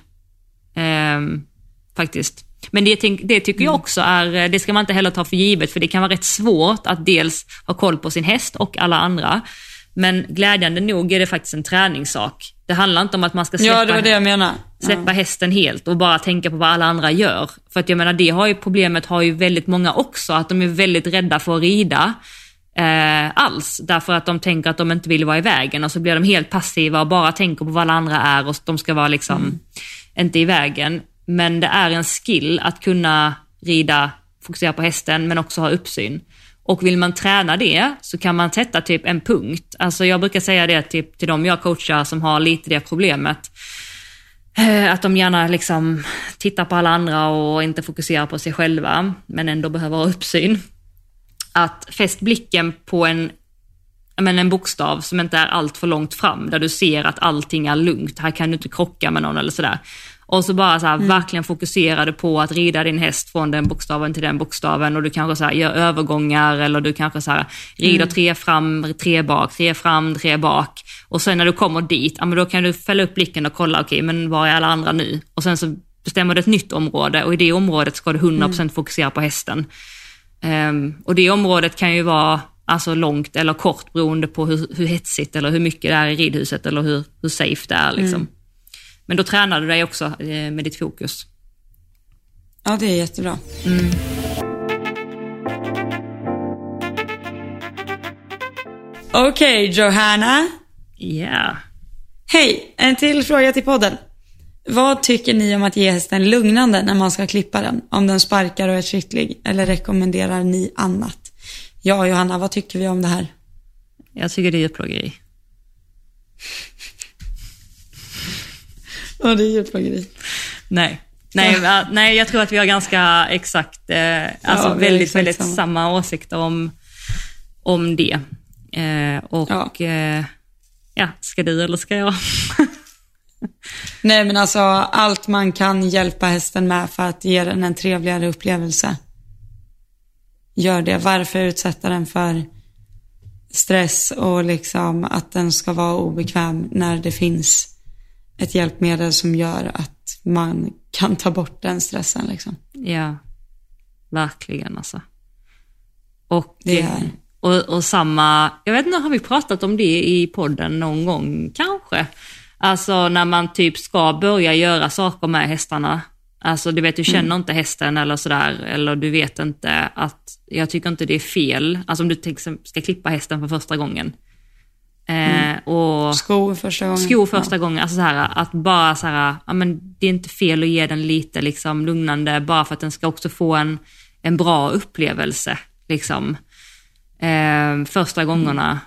faktiskt. Men det tycker jag också är, det ska man inte heller ta för givet, för det kan vara rätt svårt att dels ha koll på sin häst och alla andra. Men glädjande nog är det faktiskt en träningssak. Det handlar inte om att man ska släppa, det var det jag menar. Släppa hästen helt och bara tänka på vad alla andra gör. För att jag menar, det har ju, problemet har ju väldigt många också, att de är väldigt rädda för att rida alls, därför att de tänker att de inte vill vara i vägen, och så blir de helt passiva och bara tänker på vad alla andra är och de ska vara liksom inte i vägen. Men det är en skill att kunna rida, fokusera på hästen men också ha uppsyn, och vill man träna det så kan man sätta typ en punkt, alltså jag brukar säga det typ till dem jag coachar som har lite det problemet, att de gärna liksom tittar på alla andra och inte fokuserar på sig själva men ändå behöver ha uppsyn, att fäst blicken på en bokstav som inte är allt för långt fram, där du ser att allting är lugnt, här kan du inte krocka med någon eller sådär, och så bara såhär, verkligen fokuserade på att rida din häst från den bokstaven till den bokstaven, och du kanske såhär gör övergångar, eller du kanske såhär rider 3 fram, 3 bak, 3 fram, 3 bak, och sen när du kommer dit, ja, men då kan du fälla upp blicken och kolla, okej, men var är alla andra nu, och sen så bestämmer du ett nytt område, och i det området ska du 100% fokusera på hästen. Och det området kan ju vara alltså långt eller kort beroende på hur hetsigt eller hur mycket det är i ridhuset, eller hur safe det är liksom. Men då tränar du dig också med ditt fokus. Ja, det är jättebra. Okej, Johanna. Hej, en till fråga till podden. Vad tycker ni om att ge hästen lugnande när man ska klippa den? Om den sparkar och är kittlig, eller rekommenderar ni annat? Ja, Johanna, vad tycker vi om det här? Jag tycker det är djurplågeri. Ja, det är djurplågeri. Nej, jag tror att vi har ganska exakt väldigt, väldigt samma åsikter om om det. Och ja, ska du eller ska jag? Nej, men alltså allt man kan hjälpa hästen med för att ge den en trevligare upplevelse. Gör det. Varför utsätta den för stress och liksom att den ska vara obekväm när det finns ett hjälpmedel som gör att man kan ta bort den stressen liksom. Ja, verkligen alltså. Och samma, jag vet inte, har vi pratat om det i podden någon gång kanske? Alltså när man typ ska börja göra saker med hästarna. Alltså du vet, du känner inte hästen eller sådär, eller du vet inte att, jag tycker inte det är fel. Alltså om du ska klippa hästen för första gången. Och skor första gången. Alltså så här, att bara så här, ja, men det är inte fel att ge den lite liksom lugnande, bara för att den ska också få en bra upplevelse liksom. Första gångerna.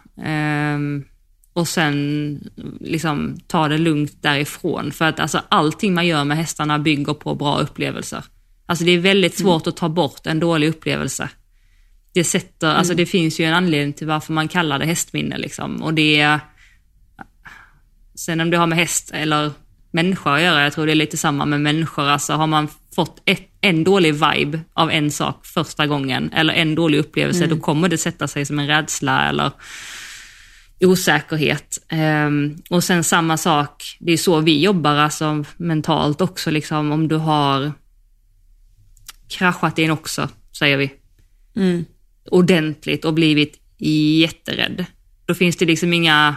Och sen liksom ta det lugnt därifrån. För att alltså, allting man gör med hästarna bygger på bra upplevelser. Alltså det är väldigt svårt att ta bort en dålig upplevelse. Det sätter, alltså det finns ju en anledning till varför man kallar det hästminne liksom. Och det är, sen om det har med häst eller människor att göra, jag tror det är lite samma med människor. Alltså har man fått en dålig vibe av en sak första gången, eller en dålig upplevelse, då kommer det sätta sig som en rädsla eller osäkerhet. Och sen samma sak, det är så vi jobbar alltså mentalt också liksom, om du har kraschat in också, säger vi, ordentligt och blivit jätterädd, då finns det liksom inga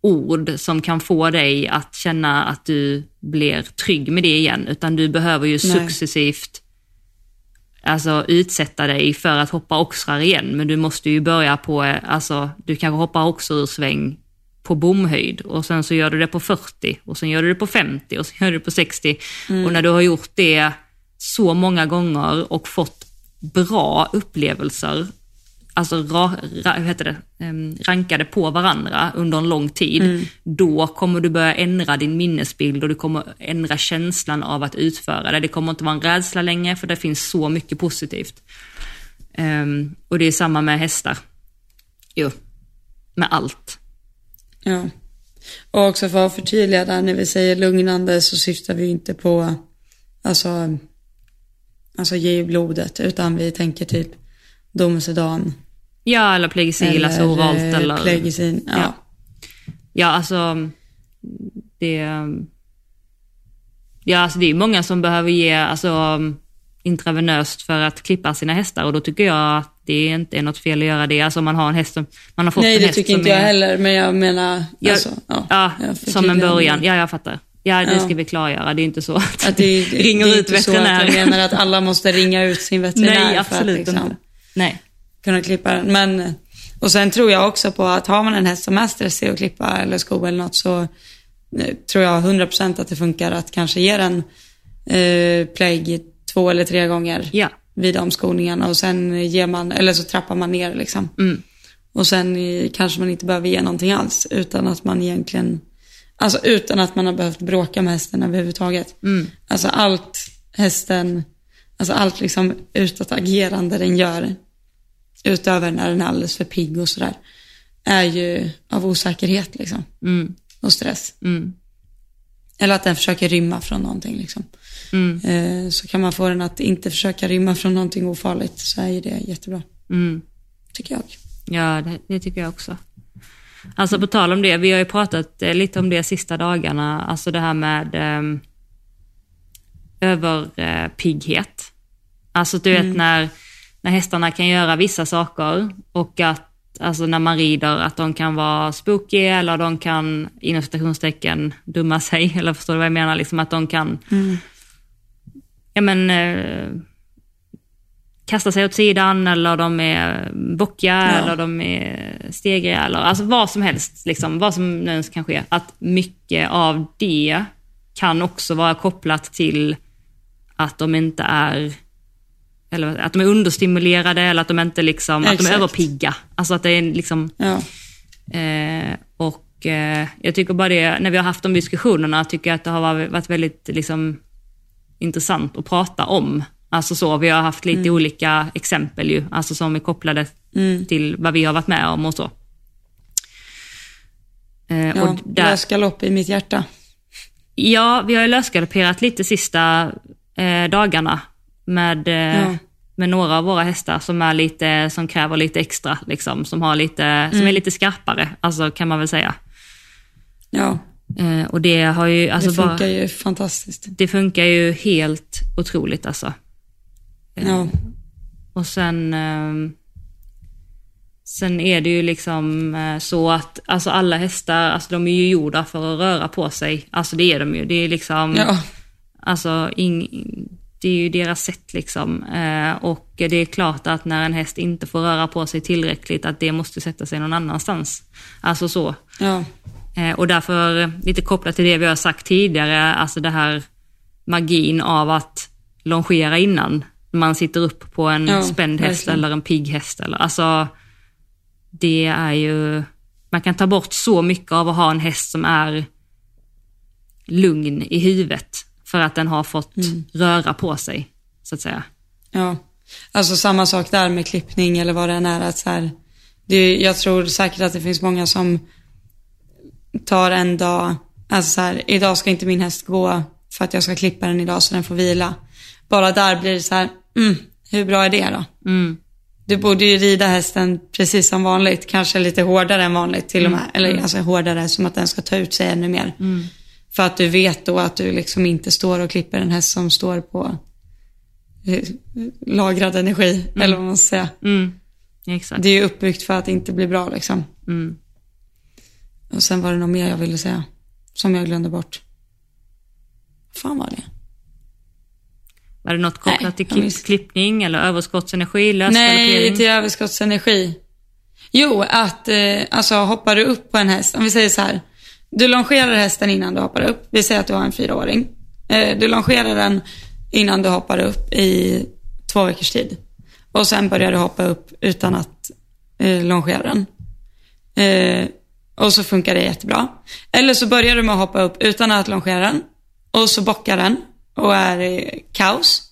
ord som kan få dig att känna att du blir trygg med det igen, utan du behöver ju successivt alltså utsätta dig för att hoppa oxrar igen, men du måste ju börja på, alltså du kanske hoppar också ur sväng på bomhöjd, och sen så gör du det på 40, och sen gör du det på 50, och sen gör du det på 60, och när du har gjort det så många gånger och fått bra upplevelser, alltså rankade på varandra under en lång tid, då kommer du börja ändra din minnesbild, och du kommer ändra känslan av att utföra det. Det kommer inte vara en rädsla längre, för det finns så mycket positivt. Och det är samma med hästar. Jo, med allt. Ja. Och också för att förtydliga där, när vi säger lugnande så syftar vi inte på alltså ge blodet, utan vi tänker typ Domsedan. Ja, eller plegisil, alltså oralt. Eller plegisin, ja. Ja, alltså det är många som behöver ge alltså intravenöst för att klippa sina hästar, och då tycker jag att det inte är något fel att göra det. Alltså man har en häst som man har fått. Nej, det tycker inte jag heller, men jag menar alltså, som en början. Ja, jag fattar. Ja, det ska vi klargöra. Det är inte så att det ringer ut veterinär. Jag menar att alla måste ringa ut sin veterinär. Nej, absolut för att, liksom, nej, kunna klippa den. Men, och sen tror jag också på att har man en häst som är stressig att klippa eller sko eller något, så tror jag 100% att det funkar att kanske ge den plägg 2 eller 3 gånger vid omskolningarna, och sen ger man, eller så trappar man ner liksom. Och sen kanske man inte behöver ge någonting alls, utan att man egentligen, alltså utan att man har behövt bråka med hästen överhuvudtaget. Alltså allt hästen, alltså allt liksom utåtagerande den gör, utöver när den är alldeles för pigg och sådär, är ju av osäkerhet liksom. Och stress. Eller att den försöker rymma från någonting liksom. Så kan man få den att inte försöka rymma från någonting ofarligt, så är ju det jättebra. Tycker jag. Ja, det tycker jag också. Alltså på tal om det, vi har ju pratat lite om det sista dagarna, alltså det här med överpigghet. Alltså du vet när hästarna kan göra vissa saker, och att alltså när man rider att de kan vara spooky, eller de kan inom citationstecken dumma sig, eller förstår du vad jag menar liksom, att de kan ja men kasta sig åt sidan, eller de är bockiga, eller de är stegriga, eller alltså vad som helst liksom, vad som nu kan ske, att mycket av det kan också vara kopplat till att de inte är, eller att de är understimulerade, eller att de inte liksom, att de är överpigga, alltså att det är liksom jag tycker bara det, när vi har haft de diskussionerna, tycker jag att det har varit väldigt liksom intressant att prata om. Alltså så, vi har haft lite olika exempel ju, alltså som är kopplade till vad vi har varit med om och så. Ja, och där... lösgalopp i mitt hjärta. Ja, vi har ju lösgaloperat lite sista dagarna med några av våra hästar som är lite, som kräver lite extra liksom, som har lite, som är lite skarpare, alltså kan man väl säga. Ja. Och det har ju, alltså det funkar bara, ju fantastiskt. Det funkar ju helt otroligt alltså. Ja. Och sen är det ju liksom så att alltså alla hästar, alltså de är ju gjorda för att röra på sig. Alltså det är de ju. Det är liksom alltså det är ju deras sätt liksom. Och det är klart att när en häst inte får röra på sig tillräckligt, att det måste sätta sig någon annanstans. Alltså så. Ja. Och därför lite kopplat till det vi har sagt tidigare, alltså det här magin av att longera innan man sitter upp på en spänd häst verkligen. Eller en pigg häst. Alltså det är ju, man kan ta bort så mycket av att ha en häst som är lugn i huvudet för att den har fått röra på sig, så att säga. Ja, alltså samma sak där med klippning eller vad det än är. Att så här, jag tror säkert att det finns många som tar en dag, alltså så här, idag ska inte min häst gå för att jag ska klippa den idag så den får vila. Bara där blir det så här, hur bra är det då? Mm. Du borde ju rida hästen precis som vanligt, kanske lite hårdare än vanligt till och med, eller alltså hårdare som att den ska ta ut sig ännu mer. Mm. För att du vet då att du liksom inte står och klipper en häst som står på lagrad energi, eller vad man ska säga. Mm. Exakt. Det är ju uppbyggt för att det inte blir bra liksom. Mm. Och sen var det något mer jag ville säga som jag glömde bort. Vad fan var det? Var det något kopplat till klippning eller överskottsenergi? Nej, till överskottsenergi. Jo, att alltså hoppar du upp på en häst, om vi säger så här, du longerar hästen innan du hoppar upp. Vi säger att du har en 4-åring. Du longerar den innan du hoppar upp i 2 veckors tid. Och sen börjar du hoppa upp utan att longera den. Och så funkar det jättebra. Eller så börjar du med att hoppa upp utan att longera den. Och så bockar den. Och är i kaos.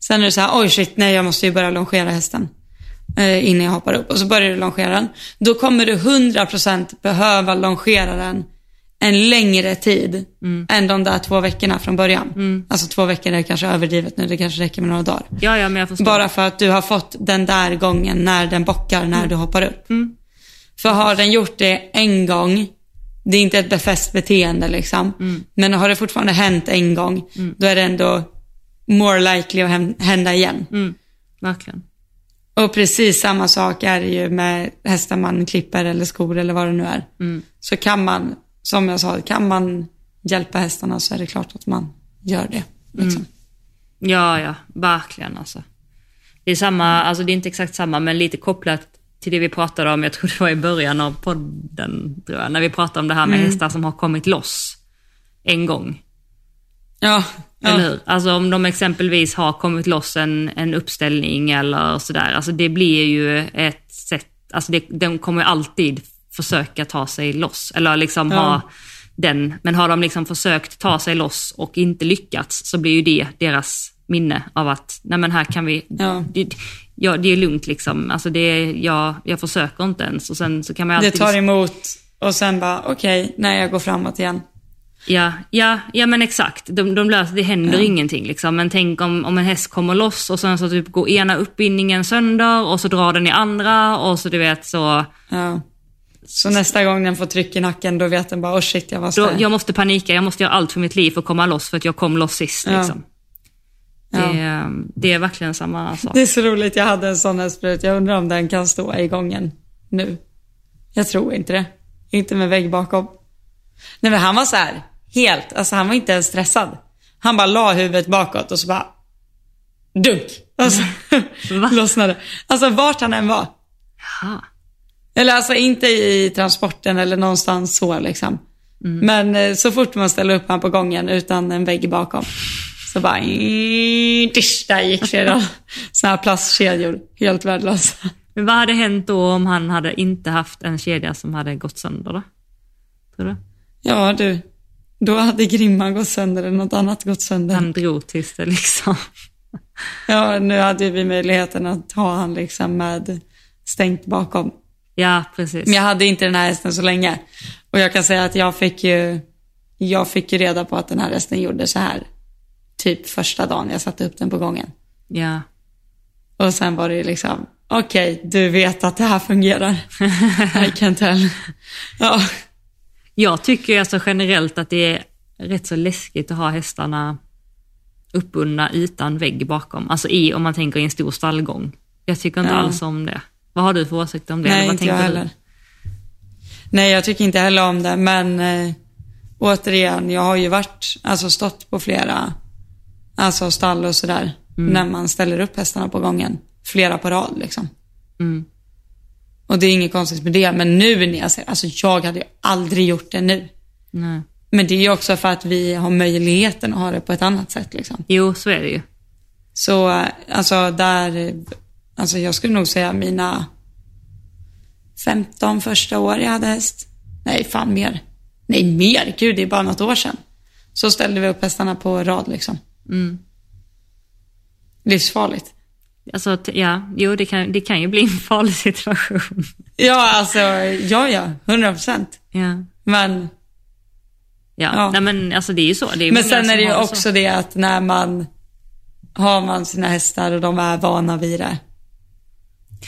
Sen är det så här, oj shit, nej jag måste ju börja longera hästen. Innan jag hoppar upp. Och så börjar du longera den. Då kommer du 100% behöva longera den en längre tid. Än de där 2 veckorna från början. Alltså 2 veckor är kanske överdrivet nu. Det kanske räcker med några dagar. Ja, men jag förstår. Bara för att du har fått den där gången när den bockar, när du hoppar upp. För har den gjort det en gång, det är inte ett befäst beteende liksom, men har det fortfarande hänt en gång, då är det ändå more likely att hända igen. Verkligen. Och precis samma sak är det ju med hästar man klipper eller skor eller vad det nu är. Så kan man, som jag sa, kan man hjälpa hästarna så är det klart att man gör det liksom. Ja, verkligen alltså. Det är samma, alltså det är inte exakt samma, men lite kopplat till det vi pratade om, jag tror det var i början av podden, tror jag, när vi pratade om det här med hästar som har kommit loss en gång. Ja. Eller hur? Alltså om de exempelvis har kommit loss en uppställning eller sådär, alltså det blir ju ett sätt, alltså de kommer alltid försöka ta sig loss, eller liksom ha den, men har de liksom försökt ta sig loss och inte lyckats, så blir ju det deras minne av att, nej men här kan vi... Ja, det är lugnt liksom. Alltså det är, jag försöker inte ens. Och sen så kan man alltid... Det tar emot och sen bara, okej, nej jag går framåt igen. Ja, men exakt. De löser, det händer ingenting liksom. Men tänk om en häst kommer loss och sen så typ går ena uppbindningen sönder och så drar den i andra och så du vet så... Ja. Så nästa gång den får tryck i nacken, då vet den bara, shit, jag var så här. Jag måste panika, jag måste göra allt för mitt liv för att komma loss för att jag kom loss sist liksom. Det är verkligen samma sak. Det är så roligt, jag hade en sån här sprut. Jag undrar om den kan stå i gången nu. Jag tror inte det. Inte med vägg bakom. Nej men han var så här, helt, alltså han var inte ens stressad. Han bara la huvudet bakåt och så bara dunk, alltså, lossnade. Alltså vart han än var. Jaha. Eller alltså inte i transporten eller någonstans så liksom. Men så fort man ställer upp han på gången utan en vägg bakom, så bara, där gick flera sådana här plastkedjor, helt värdelösa. Men vad hade hänt då om han hade inte haft en kedja som hade gått sönder då? Tror du? Ja du, då hade Grimman gått sönder eller något annat gått sönder. Han drog tills det liksom. Ja, nu hade vi möjligheten att ta han liksom med stängt bakom. Ja, precis. Men jag hade inte den här hästen så länge. Och jag kan säga att jag fick ju reda på att den här hästen gjorde så här. Typ första dagen jag satte upp den på gången. Ja. Och sen var det liksom, okej, du vet att det här fungerar. I can tell. Ja. Jag tycker alltså generellt att det är rätt så läskigt att ha hästarna uppbundna utan vägg bakom. Alltså om man tänker i en stor stallgång. Jag tycker inte alls om det. Vad har du för åsikt om det? Nej, vad tänker jag heller. Nej, jag tycker inte heller om det. Men återigen, jag har ju stått på flera stall och sådär. Mm. När man ställer upp hästarna på gången. Flera på rad liksom. Mm. Och det är inget konstigt med det. Men nu när jag ser, jag hade ju aldrig gjort det nu. Nej. Men det är ju också för att vi har möjligheten att ha det på ett annat sätt liksom. Jo, så är det ju. Så jag skulle nog säga mina 15 första år jag hade häst. Det är bara något år sedan. Så ställde vi upp hästarna på rad liksom. Mm. Livsfarligt. Det kan ju bli en farlig situation. Ja, 100%. Ja. Men... Ja. Nej, men det är ju så. Det är men sen är det ju också så. Det att när man har sina hästar och de är vana vid det,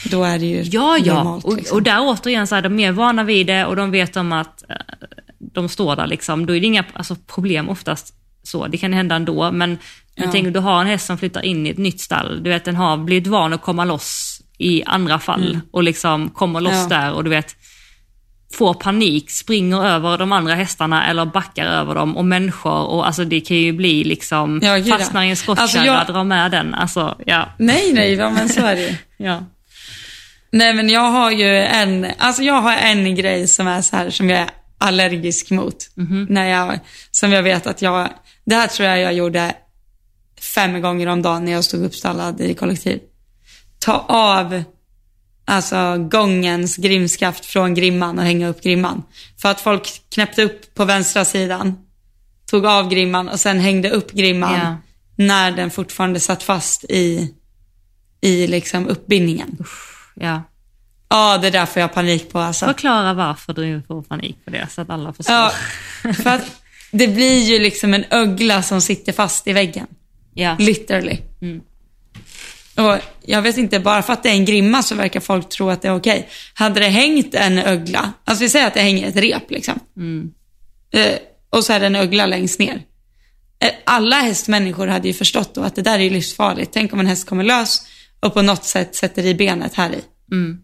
då är det ju normalt. Och där återigen så här, de är vana vid det och de vet om att de står där liksom. Då är det inga problem oftast så. Det kan hända ändå, men jag tänker, du har en häst som flyttar in i ett nytt stall. Du vet, den har blivit van att komma loss i andra fall och liksom kommer loss där och du vet får panik, springer över de andra hästarna eller backar över dem och människor och det kan ju bli liksom fastnar i en skottkärra drar med den men så är det. Ja. Nej, men jag har ju en grej som är så här som jag är allergisk mot. Mm-hmm. Det här tror jag gjorde 5 gånger om dagen när jag stod uppstallad i kollektiv. Ta av gångens grimskaft från grimman och hänga upp grimman. För att folk knäppte upp på vänstra sidan, tog av grimman och sen hängde upp grimman när den fortfarande satt fast i liksom uppbindningen. Ja, det är därför jag har panik på. Förklara varför du får panik på det så att alla förstår. Ja, för att det blir ju liksom en ögla som sitter fast i väggen. Ja. Literally. Mm. Och jag vet inte, bara för att det är en grimma så verkar folk tro att det är okej. Hade det hängt en ögla, vi säger att det hänger ett rep liksom. Mm. Och så är det en ögla längst ner. Alla hästmänniskor hade ju förstått då att det där är livsfarligt. Tänk om en häst kommer lös och på något sätt sätter i benet här i. Mm.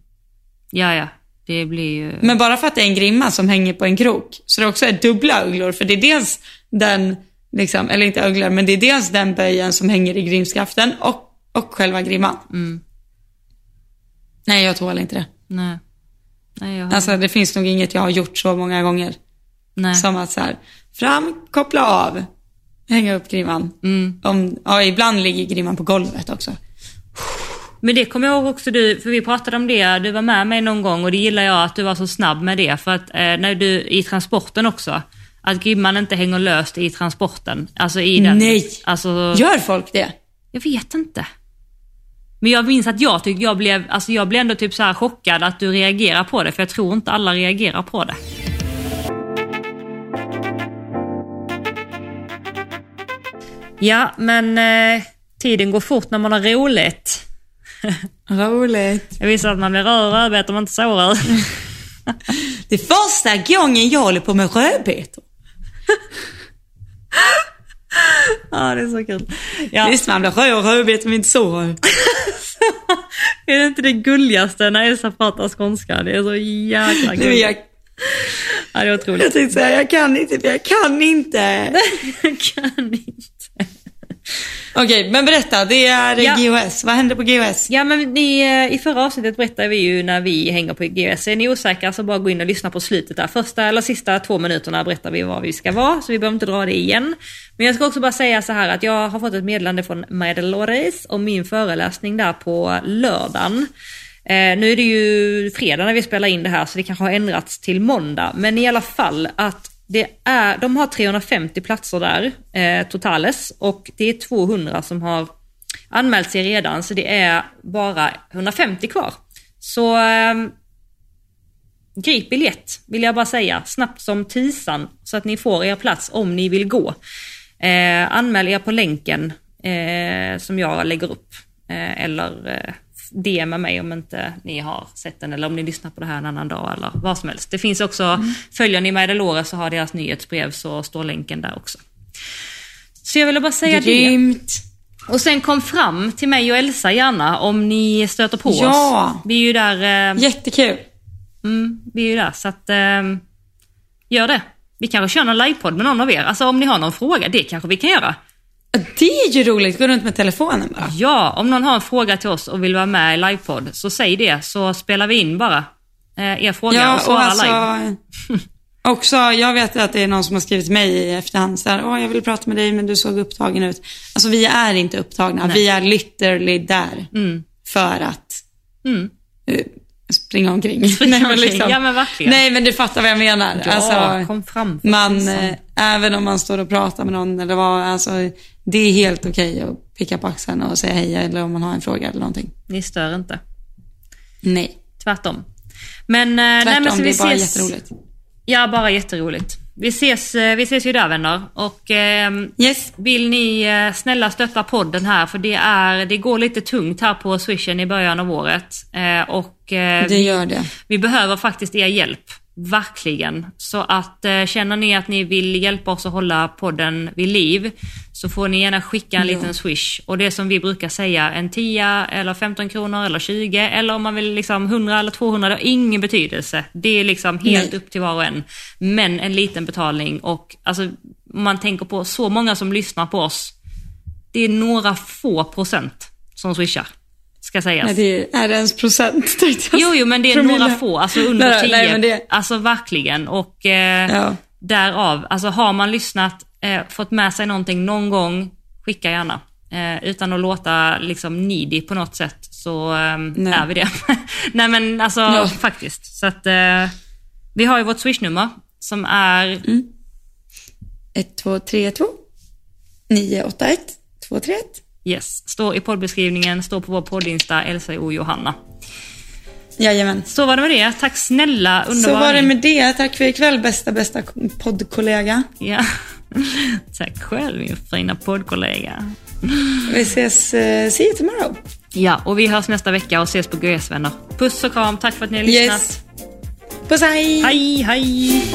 Ja, det blir ju... Men bara för att det är en grimma som hänger på en krok så det också är dubbla öglor, för det är dels den liksom, eller inte öglor, men det är dels den böjen som hänger i grimskaften och själva grimman. Mm. Nej, jag tål inte det. Nej, jag har... det finns nog inget jag har gjort så många gånger. Nej. Som att fram, koppla av, hänga upp grimman. Mm. Ibland ligger grimman på golvet också. Men det kommer jag ihåg också du, för vi pratade om det, du var med mig någon gång och det gillar jag att du var så snabb med det, för att när du i transporten också, att grimman inte hänger löst i transporten. I den. Nej, gör folk det? Jag vet inte. Men jag minns att jag blev ändå typ så här chockad att du reagerar på det, för jag tror inte alla reagerar på det. Ja, men tiden går fort när man har roligt. Roligt. Jag visste att man blir röd vet om man inte så röd. Det är första gången jag håller på med rödbetor. Ja, det är så kul. Ja. Visst, man blir röd och rödbetor men inte så röd. Är det inte det gulligaste när Elsa pratar skånska? Det är så jäkla gulligt. Ja, det är otroligt. Jag tänkte säga, jag kan inte. Jag kan inte. Okej, men berätta, det är GOS. Vad händer på GOS? Ja, men i förra avsnittet berättade vi ju när vi hänger på GOS. Är ni osäkra så bara gå in och lyssna på slutet där. Första eller sista 2 minuterna berättar vi vad vi ska vara, så vi behöver inte dra det igen. Men jag ska också bara säga så här att jag har fått ett meddelande från Maria Dolores om min föreläsning där på lördagen. Nu är det ju fredag när vi spelar in det här, så det kanske har ändrats till måndag. Men i alla fall att de har 350 platser där totales, och det är 200 som har anmält sig redan, så det är bara 150 kvar. Så grip biljett vill jag bara säga, snabbt som tisan, så att ni får er plats om ni vill gå. Anmäl er på länken som jag lägger upp, eller DMa mig om inte ni har sett den, eller om ni lyssnar på det här en annan dag eller vad som helst. Det finns också, följer ni med Delora så har deras nyhetsbrev, så står länken där också. Så jag ville bara säga det. Och sen kom fram till mig och Elsa gärna om ni stöter på oss. Vi är ju där. Jättekul. Vi är ju där, så att gör det. Vi kanske kör en livepodd med någon av er. Alltså om ni har någon fråga, det kanske vi kan göra. Det är ju roligt, gå runt med telefonen bara. Ja, om någon har en fråga till oss och vill vara med i livepodd, så säg det, så spelar vi in bara er fråga och svarar alltså, live. Också, jag vet att det är någon som har skrivit mig i efterhand så här, jag vill prata med dig men du såg upptagen ut. Alltså vi är inte upptagna. Nej. Vi är literally där för att springa omkring. Nej, men du fattar vad jag menar. Ja, alltså, kom fram. Även om man står och pratar med någon eller vad, alltså, det är helt okej att picka på axeln och säga hej, eller om man har en fråga eller någonting. Ni stör inte. Nej. Tvärtom. Men så vi ses. Det är bara jätteroligt. Ja, bara jätteroligt. Vi ses ju där, vänner. Och vill ni snälla stötta podden här, för det går lite tungt här på Swishen i början av året. Vi behöver faktiskt er hjälp, verkligen. Så att känner ni att ni vill hjälpa oss att hålla podden vid liv, så får ni gärna skicka en liten Swish. Och det som vi brukar säga, en 10 eller 15 kronor eller 20, eller om man vill liksom 100 eller 200, det har ingen betydelse. Det är liksom helt upp till var och en. Men en liten betalning, och alltså, man tänker på så många som lyssnar på oss, det är några få procent som swishar. Ska sägas. Nej, det är ens procent. Jo, men det är några få, alltså under 10. Alltså verkligen. Och därav, alltså har man lyssnat, fått med sig någonting någon gång, skicka gärna. Utan att låta liksom needy på något sätt, så är vi det. Nej, men alltså faktiskt. Så att vi har ju vårt swishnummer som är 1232 981 231. Yes, står i poddbeskrivningen, står på vår poddinsta, Elsa och Johanna. Jajamän. Så var det med det, tack snälla, underbar. Så var det med det, tack för ikväll, bästa poddkollega. Ja, tack själv min fina poddkollega. Vi ses, see you tomorrow. Ja, och vi hörs nästa vecka och ses på GS, vänner. Puss och kram, tack för att ni har lyssnat. Puss, hej. Hej, hej.